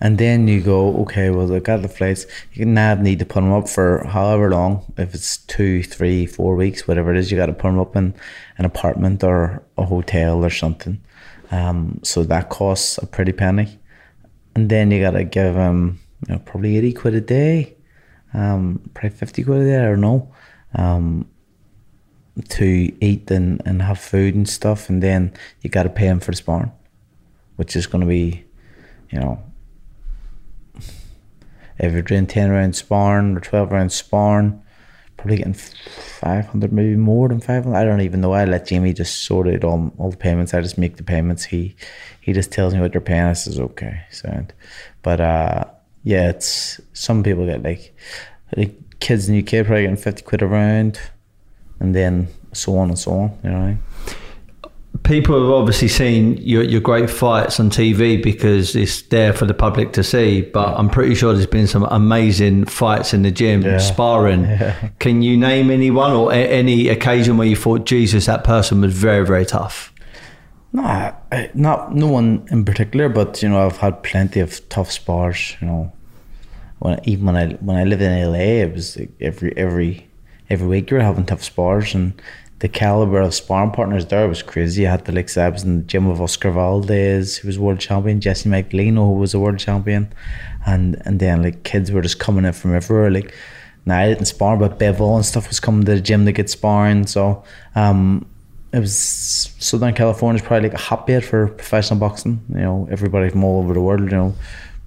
then you go, okay, well, they got the flights. You now need to put them up for however long. If it's 2, 3, 4 weeks, whatever it is, you got to put them up in an apartment or a hotel or something. So that costs a pretty penny. And then you gotta give him, you know, probably 80 quid a day, probably 50 quid a day, I don't know, to eat and have food and stuff. And then you gotta pay him for the sparring, which is gonna be, you know, if you're doing 10 round sparring or 12 round sparring, probably getting 500, maybe more than 500. I don't even know. I let Jamie just sort it all the payments. I just make the payments. He just tells me what they're paying. I says, okay, sound. But yeah, it's, some people get like kids in the UK probably getting 50 quid a round, and then so on and so on, you know what I mean? People have obviously seen your great fights on TV because it's there for the public to see, but I'm pretty sure there's been some amazing fights in the gym, yeah. Sparring. Yeah. Can you name anyone or any occasion where you thought, Jesus, that person was very, very tough? No one in particular, but, you know, I've had plenty of tough spars, you know. When I lived in LA, it was like every week you were having tough spars, and the caliber of sparring partners there was crazy. I had the likes of, I was in the gym with Oscar Valdez, who was world champion, Jesse Maglino, who was a world champion, and then like kids were just coming in from everywhere. Like, now I didn't spar, but Beville and stuff was coming to the gym to get sparring. So it was, Southern California is probably like a hotbed for professional boxing. You know, everybody from all over the world. You know,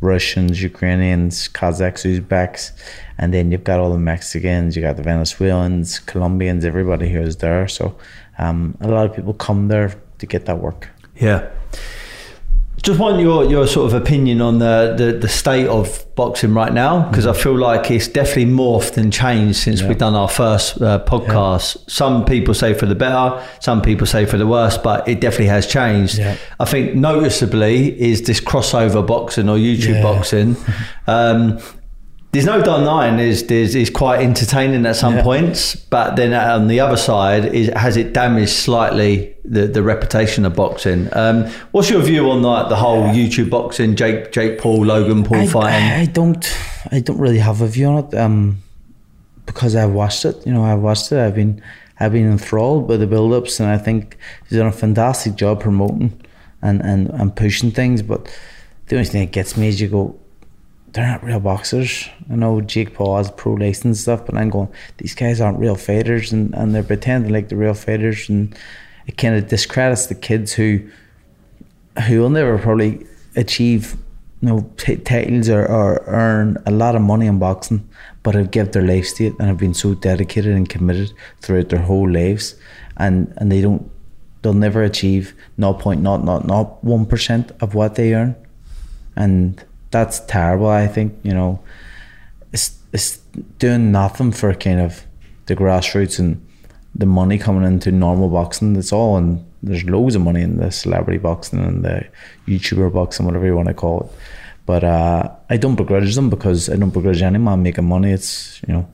Russians, Ukrainians, Kazakhs, Uzbeks, and then you've got all the Mexicans, you got the Venezuelans, Colombians, everybody who is there. So a lot of people come there to get that work. Yeah. Just want your sort of opinion on the state of boxing right now, because I feel like it's definitely morphed and changed since we've done our first podcast. Yeah. Some people say for the better, some people say for the worse, but it definitely has changed. Yeah. I think noticeably is this crossover boxing or YouTube boxing. There's no denying is quite entertaining at some points, but then on the other side has it damaged slightly the reputation of boxing. What's your view on like the whole YouTube boxing, Jake Paul, Logan Paul fighting? I don't really have a view on it because I've watched it. You know, I've been enthralled by the build-ups, and I think he's done a fantastic job promoting and pushing things. But the only thing that gets me is you go, they're not real boxers. I know Jake Paul has pro license and stuff, but I'm going, these guys aren't real fighters, and they're pretending like they're real fighters, and it kind of discredits the kids who will never probably achieve, you know, titles or earn a lot of money in boxing, but have given their lives to it and have been so dedicated and committed throughout their whole lives, and they'll never achieve 0.001% of what they earn, and that's terrible. I think, you know, it's doing nothing for kind of the grassroots and the money coming into normal boxing. It's all, and there's loads of money in the celebrity boxing and the YouTuber boxing, whatever you want to call it. But I don't begrudge them, because I don't begrudge any man making money. It's, you know,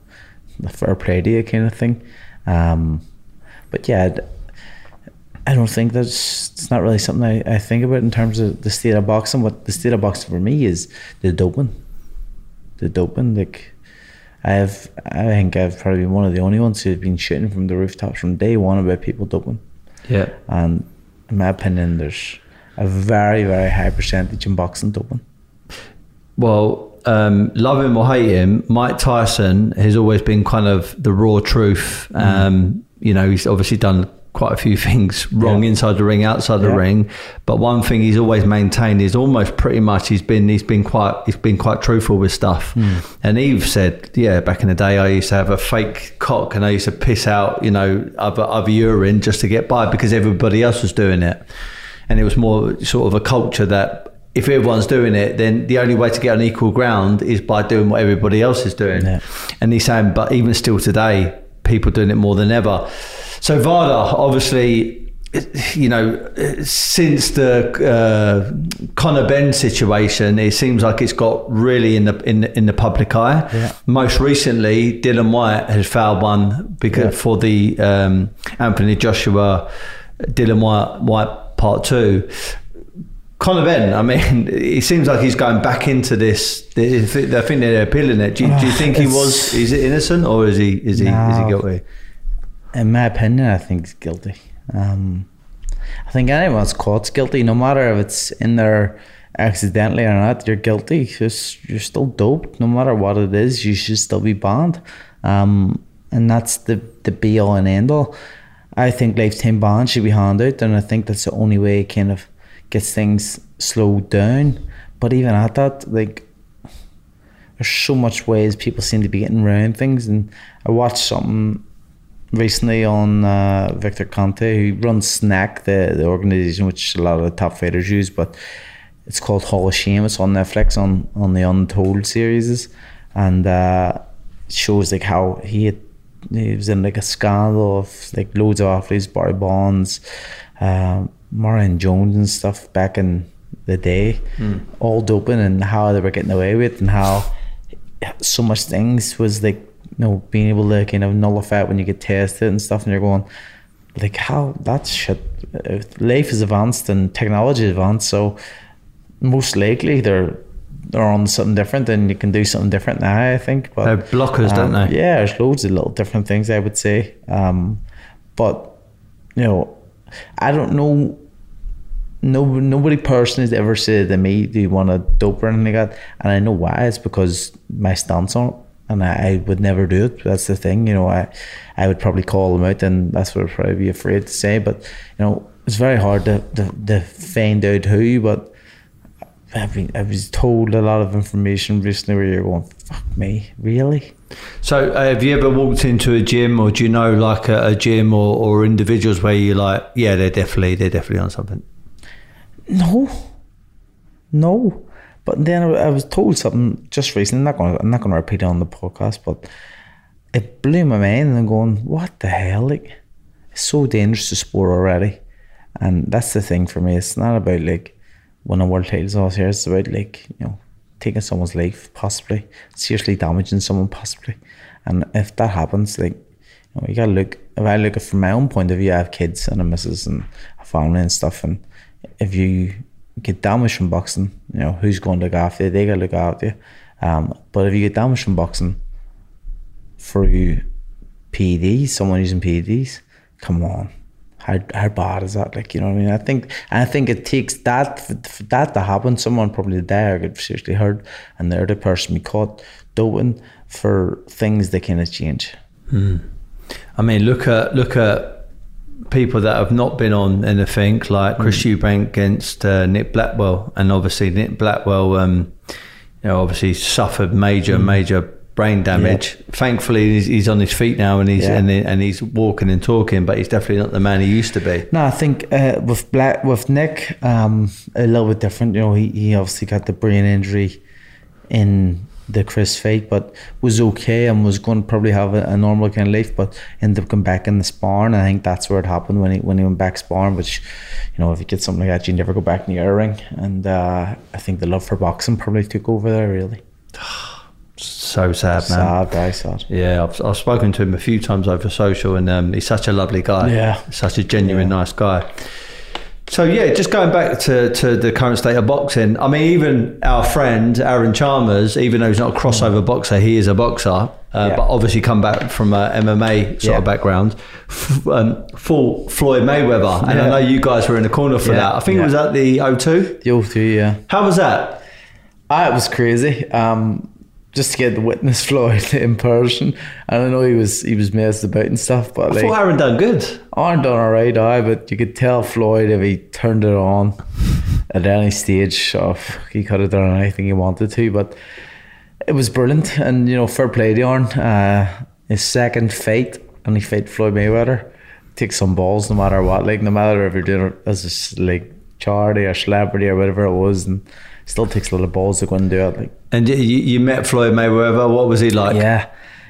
the fair play to you kind of thing. But yeah, I don't think that's, it's not really something I think about in terms of the state of boxing. What the state of boxing for me is the doping. Like I think I've probably been one of the only ones who've been shooting from the rooftops from day one about people doping. Yeah. And in my opinion, there's a very, very high percentage in boxing doping. Well, love him or hate him, Mike Tyson has always been kind of the raw truth. You know, he's obviously done quite a few things wrong inside the ring, outside the ring, but one thing he's always maintained is almost pretty much he's been quite truthful with stuff. And Eve said, back in the day I used to have a fake cock and I used to piss out, you know, other urine just to get by because everybody else was doing it, and it was more sort of a culture that if everyone's doing it, then the only way to get on equal ground is by doing what everybody else is doing. And he's saying, but even still today, people doing it more than ever. So Varda, obviously, you know, since the Conor Benn situation, it seems like it's got really in the public eye. Most recently, Dylan White has fouled one for the Anthony Joshua, Dylan White Part 2. Conor Benn, I mean, it seems like he's going back into this. I think they're appealing it. Do you think he was? Is it innocent or is he guilty? In my opinion, I think he's guilty. I think anyone's caught's guilty, no matter if it's in there accidentally or not. You're guilty. You're still doped, no matter what it is. You should still be banned, and that's the be all and end all. I think lifetime ban should be handed out, and I think that's the only way it kind of gets things slowed down. But even at that, like, there's so much ways people seem to be getting around things. And I watched something recently on Victor Conte, who runs SNAC, the organisation which a lot of the top fighters use, but it's called Hall of Shame. It's on Netflix on the Untold series, and it shows like how he was in like a scandal of like loads of athletes, Barry Bonds, Marian Jones and stuff back in the day, all doping, and how they were getting away with it, and how so much things was like, you know, being able to kind of nullify it when you get tested and stuff, and you're going like, how that shit. Life is advanced and technology is advanced, so most likely they're on something different and you can do something different now, I think. But they're blockers, don't they? Yeah, there's loads of little different things, I would say. But you know, I don't know. Nobody person has ever said to me, do you want to dope or anything like that? And I know why. It's because my stance on it, and I would never do it. That's the thing, you know. I would probably call them out, and that's what I'd probably be afraid to say. But you know, it's very hard to find out who. But I was told a lot of information recently where you're going, fuck me, really? So have you ever walked into a gym, or do you know like a gym or individuals where you're like, yeah, they're definitely on something? No. But then I was told something just recently. I'm not going to repeat it on the podcast, but it blew my mind, and I'm going, what the hell? Like, it's so dangerous to sport already. And that's the thing for me. It's not about like winning world titles all here. It's about like, you know, taking someone's life, possibly seriously damaging someone, possibly. And if that happens, like, you know, you gotta look. If I look at from my own point of view, I have kids and a missus and a family and stuff, and if you get damaged from boxing, you know, who's going to look after you? They gotta look after you. But if you get damaged from boxing through PEDs, someone using PEDs, come on, how bad is that? Like, you know what I mean? I think it takes that to happen. Someone probably to die or get seriously hurt, and the other person be caught doping for things they cannot change. I mean, look at people that have not been on anything, like Chris Eubank against Nick Blackwell, and obviously Nick Blackwell, you know, obviously suffered major brain damage. Thankfully, he's on his feet now, and he's walking and talking, but he's definitely not the man he used to be. No, I think with Nick, a little bit different. You know, he obviously got the brain injury in the Chris fight, but was okay and was going to probably have a normal kind of life, but ended up going back in the sparring. I think that's where it happened, when he went back sparring, which, you know, if you get something like that, you never go back in the air ring. And I think the love for boxing probably took over there, really. so sad, man. Sad, very sad. Yeah, I've spoken to him a few times over social, and he's such a lovely guy. Yeah. Such a genuine, nice guy. So, yeah, just going back to the current state of boxing, I mean, even our friend Aaron Chalmers, even though he's not a crossover boxer, he is a boxer, but obviously come back from a MMA sort of background, fought Floyd Mayweather. And I know you guys were in the corner for that. I think it was at the O2? The O2, yeah. How was that? It was crazy. Just to get the witness Floyd in person. And I know he was messed about and stuff, but I thought Aaron done good. Aaron done alright, but you could tell Floyd, if he turned it on at any stage, he could have done anything he wanted to, but it was brilliant. And fair play to Aaron. His second fight, and he fought Floyd Mayweather. Take some balls no matter what, no matter if you're doing it as a charity or celebrity or whatever it was, and still takes a lot of balls to go and do it. And you met Floyd Mayweather. What was he like? Yeah,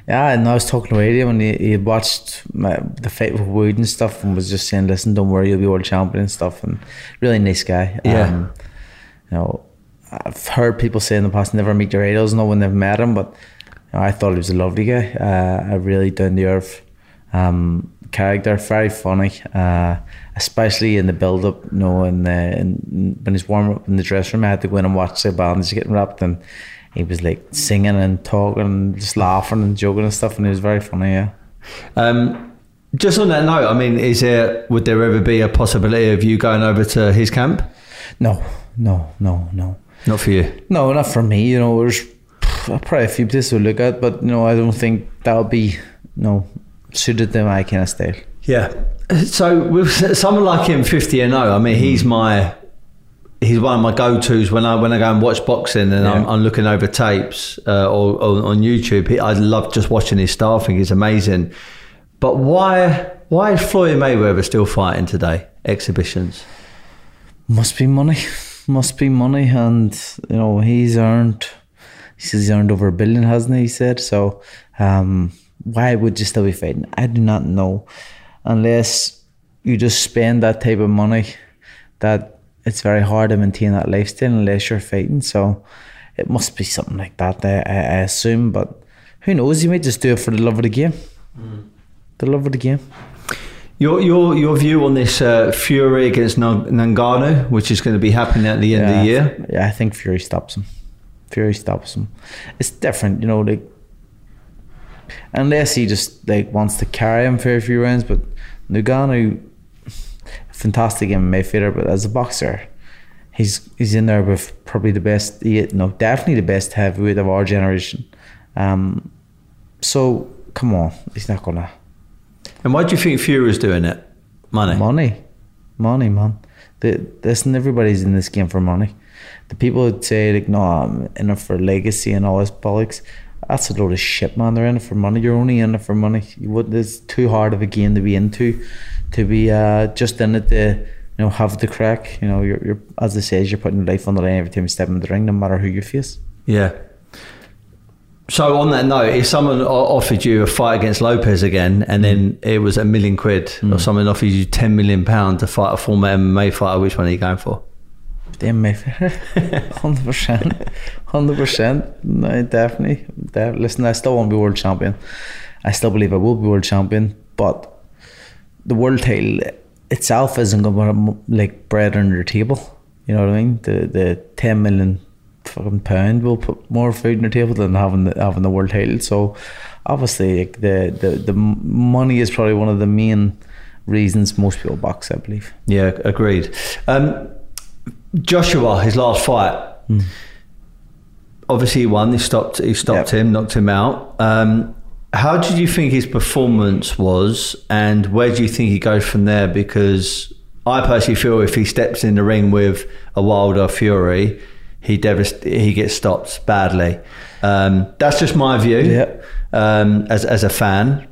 and I was talking to him, and he had watched the fight with Wood and stuff, and was just saying, listen, don't worry, you'll be world champion and stuff. And really nice guy. Yeah. I've heard people say in the past, never meet your idols, no one they've met him, but I thought he was a lovely guy. A really down-to-earth character, very funny, especially in the build-up, when he's warm up in the dressing room. I had to go in and watch the bands getting wrapped, and he was singing and talking and just laughing and joking and stuff, and it was very funny. Just on that note, I mean, would there ever be a possibility of you going over to his camp? No, not for you? No, not for me. There's probably a few places to look at, but I don't think that'll be suited to my kind of style. Yeah. So with someone like him, 50-0, I mean, he's one of my go-tos when I go and watch boxing, and I'm looking over tapes or on YouTube. I love just watching his style. I think he's amazing. But why is Floyd Mayweather still fighting today? Exhibitions. Must be money, and he's earned over $1 billion, hasn't he? He said so. Why would you still be fighting? I do not know, unless you just spend that type of money, that it's very hard to maintain that lifestyle unless you're fighting. So it must be something like that, I assume, but who knows? You might just do it for the love of the game. The love of the game. Your view on this Fury against Ngannou, which is going to be happening at the end of the year? Yeah, I think Fury stops him. It's different, unless he just wants to carry him for a few rounds. But Ngannou, fantastic MMA fighter, but as a boxer, he's in there with probably the best, definitely the best heavyweight of our generation. So come on, he's not gonna. And why do you think Fury's doing it? Money, man. Everybody's in this game for money. The people who say no, I'm in it for legacy and all this bollocks. That's a load of shit, man. They're in it for money. You're only in it for money. It's too hard of a game to be into, to be just in it to have the crack. You're as they say, you're putting life on the line every time you step in the ring, no matter who you face. Yeah. So on that note, if someone offered you a fight against Lopez again, and then it was £1 million, or someone offered you £10 million to fight a former MMA fighter, which one are you going for? Damn, Mayfair, 100%. No, definitely. Listen, I still want to be world champion. I still believe I will be world champion, but the world title itself isn't going to be bread under the table. You know what I mean? The 10 million fucking pound will put more food on the table than having the world title. So obviously, the money is probably one of the main reasons most people box, I believe. Yeah, agreed. Joshua, his last fight, obviously he won. He stopped him, knocked him out. How did you think his performance was, and where do you think he goes from there? Because I personally feel if he steps in the ring with a Wilder Fury, he gets stopped badly. That's just my view as a fan.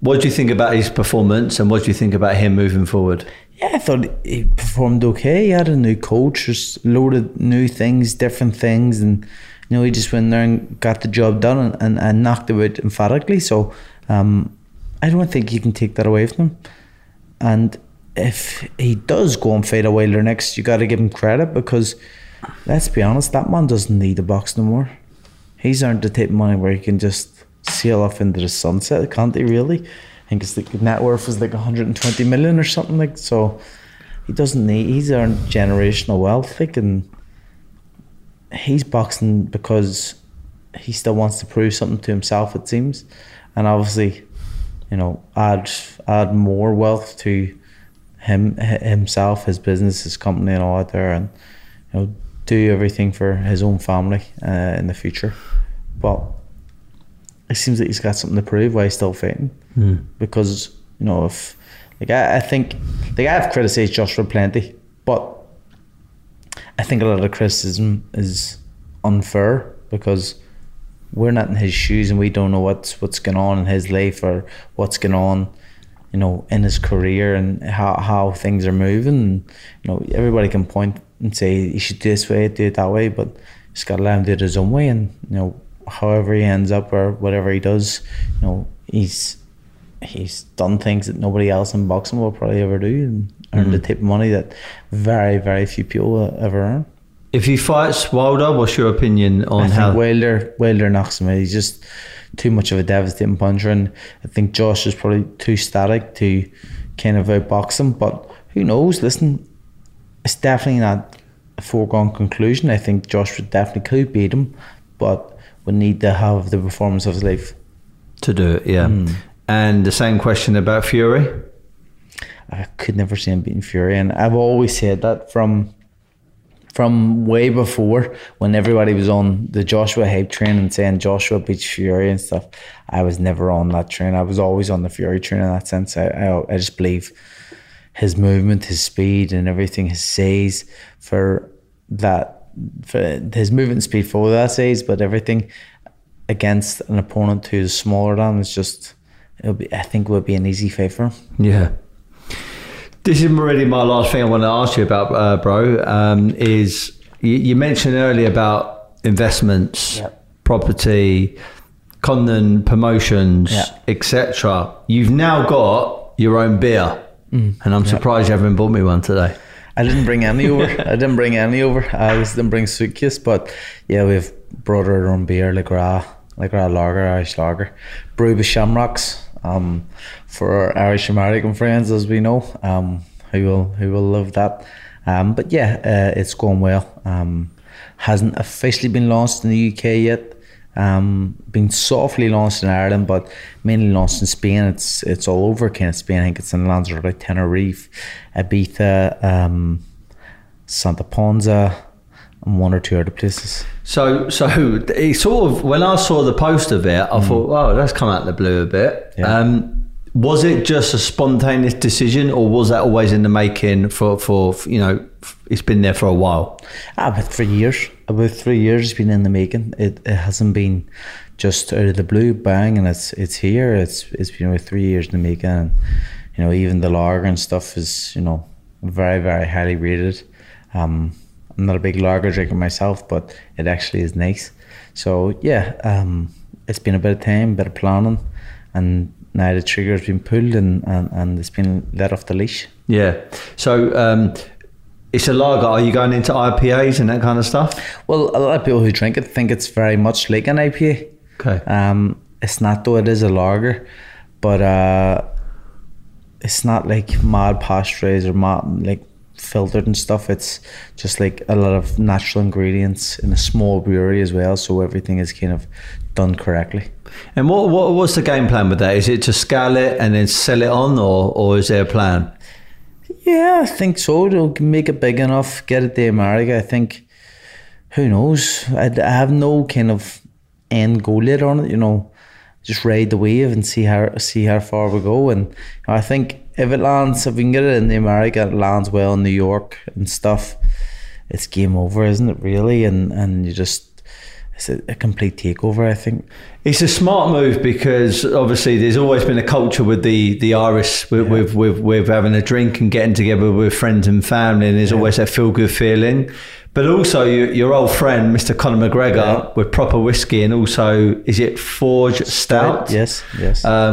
What do you think about his performance, and what do you think about him moving forward? Yeah, I thought he performed okay. He had a new coach, just loaded new things, different things, and he just went there and got the job done and knocked it out emphatically. So I don't think you can take that away from him. And if he does go and fight a Wilder next, you got to give him credit, because let's be honest, that man doesn't need a box no more. he's earned the type of money where he can just sail off into the sunset, can't he, really? I think it's the net worth is like 120 million or something, like, so he doesn't need, he's earned generational wealth, like, and he's boxing because he still wants to prove something to himself, it seems, and obviously, you know, add more wealth to himself, his business, his company, and all out there, and, you know, do everything for his own family in the future. But it seems that he's got something to prove why he's still fighting. Mm. Because, you know, if, like, I think, like, I've criticised Joshua plenty, but I think a lot of the criticism is unfair because we're not in his shoes and we don't know what's going on in his life or what's going on, you know, in his career and how things are moving. You know, everybody can point and say he should do this way, do it that way, but just got to let him do it his own way. And, you know, however he ends up or whatever he does, you know, he's done things that nobody else in boxing will probably ever do and earned the type of money that very, very few people will ever earn. If he fights Wilder, what's your opinion on how? Wilder knocks him out. He's just too much of a devastating puncher, and I think Josh is probably too static to kind of outbox him, but who knows? Listen, it's definitely not a foregone conclusion. I think Josh would definitely could beat him, but would need to have the performance of his life to do it, yeah. Mm. And the same question about Fury? I could never see him beating Fury, and I've always said that from way before, when everybody was on the Joshua hype train and saying Joshua beats Fury and stuff. I was never on that train. I was always on the Fury train in that sense. I just believe his movement, his speed and everything, his size for that size, but everything against an opponent who's smaller than, it's just, I think it would be an easy fight for him. Yeah. This is really my last thing I want to ask you about, bro, is you mentioned earlier about investments, yep, property, Conlan promotions, yep, etc. You've now got your own beer, and I'm surprised you haven't bought me one today. I didn't bring any over. I just didn't bring suitcase, but yeah, we've brought our own beer, Le Gras lager, Irish lager, brewed with shamrocks. For our Irish American friends, as we know, who will love that. But yeah, it's going well. Hasn't officially been launched in the UK yet. Been softly launched in Ireland, but mainly launched in Spain. It's all over kind of Spain. I think it's in Lanzarote, Tenerife, Ibiza, Santa Ponsa, and one or two other places. So it sort of, when I saw the post of it, I thought, wow, that's come out of the blue a bit. Yeah. Was it just a spontaneous decision, or was that always in the making for you know, it's been there for a while? About 3 years it's been in the making. It hasn't been just out of the blue bang and it's here. It's been about 3 years in the making, and, you know, even the lager and stuff is, you know, very, very highly rated. I'm not a big lager drinker myself, but it actually is nice. So yeah, it's been a bit of time, a bit of planning, and now the trigger has been pulled and it's been let off the leash. Yeah. So it's a lager. Are you going into IPAs and that kind of stuff? Well, a lot of people who drink it think it's very much like an IPA. Okay. It's not, though. It is a lager, but it's not like mad pasteurized or mad, like, filtered and stuff. It's just like a lot of natural ingredients in a small brewery as well, so everything is kind of done correctly. And what's the game plan with that? Is it to scale it and then sell it on, or is there a plan? Yeah, I think so. They'll make it big enough, get it to America. I think, who knows? I have no kind of end goal yet on it, you know. Just ride the wave and see how far we go. And I think if we can get it in America, it lands well in New York and stuff, it's game over, isn't it, really? And you just, it's a complete takeover, I think. It's a smart move because obviously there's always been a culture with the Irish with having a drink and getting together with friends and family, and there's always that feel-good feeling. But also your old friend, Mr. Conor McGregor, with proper whiskey, and also, is it Forge Stout? Yes.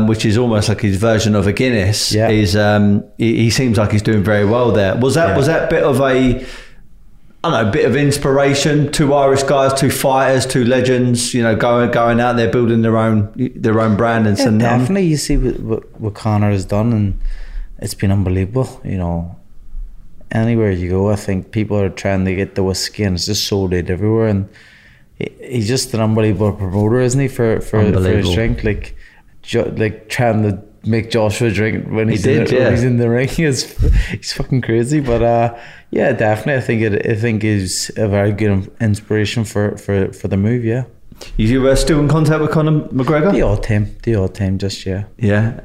Which is almost like his version of a Guinness. Yeah. He seems like he's doing very well there. Was that bit of a I don't know, a bit of inspiration, two Irish guys, two fighters, two legends, you know, going out there, building their own brand. And yeah, definitely, you see what Conor has done, and it's been unbelievable, you know. Anywhere you go, I think people are trying to get the whiskey, and it's just sold everywhere. And he's just an unbelievable promoter, isn't he, for his drink? Like trying to make Joshua drink when he's in the ring. He's fucking crazy. But yeah, definitely, I think he's a very good inspiration for the move. Yeah. You were still in contact with Conor McGregor? The odd time, just yeah. Yeah.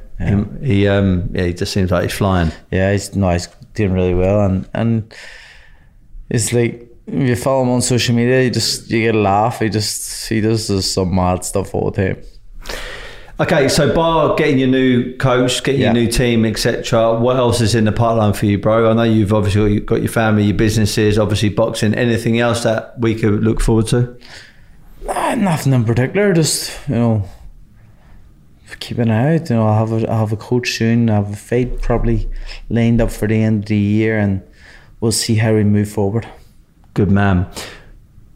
He just seems like he's flying. Yeah, he's nice. No, doing really well, and it's like, if you follow him on social media, you get a laugh. He does some mad stuff all the time. Okay, so bar getting your new coach, getting your new team, etc., what else is in the pipeline for you, bro? I know you've obviously got your family, your businesses, obviously boxing. Anything else that we could look forward to? Nothing in particular. Just, you know, keep an eye out. You know, I'll have a coach soon. I have a fight probably lined up for the end of the year, and we'll see how we move forward. Good man.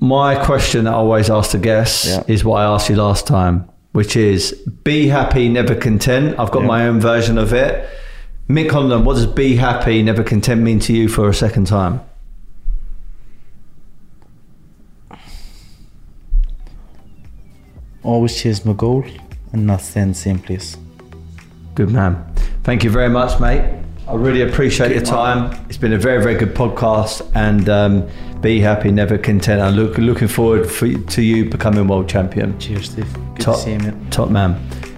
My question that I always ask the guests is what I asked you last time, which is be happy, never content. I've got my own version of it. Mick Conlan, what does be happy, never content mean to you for a second time? Always chase my goal. And not stay in the same place. Good man. Thank you very much, mate. I really appreciate your time. It's been a very, very good podcast, and be happy, never content. I'm looking forward to you becoming world champion. Cheers, Steve. Good to see you, mate. Top man.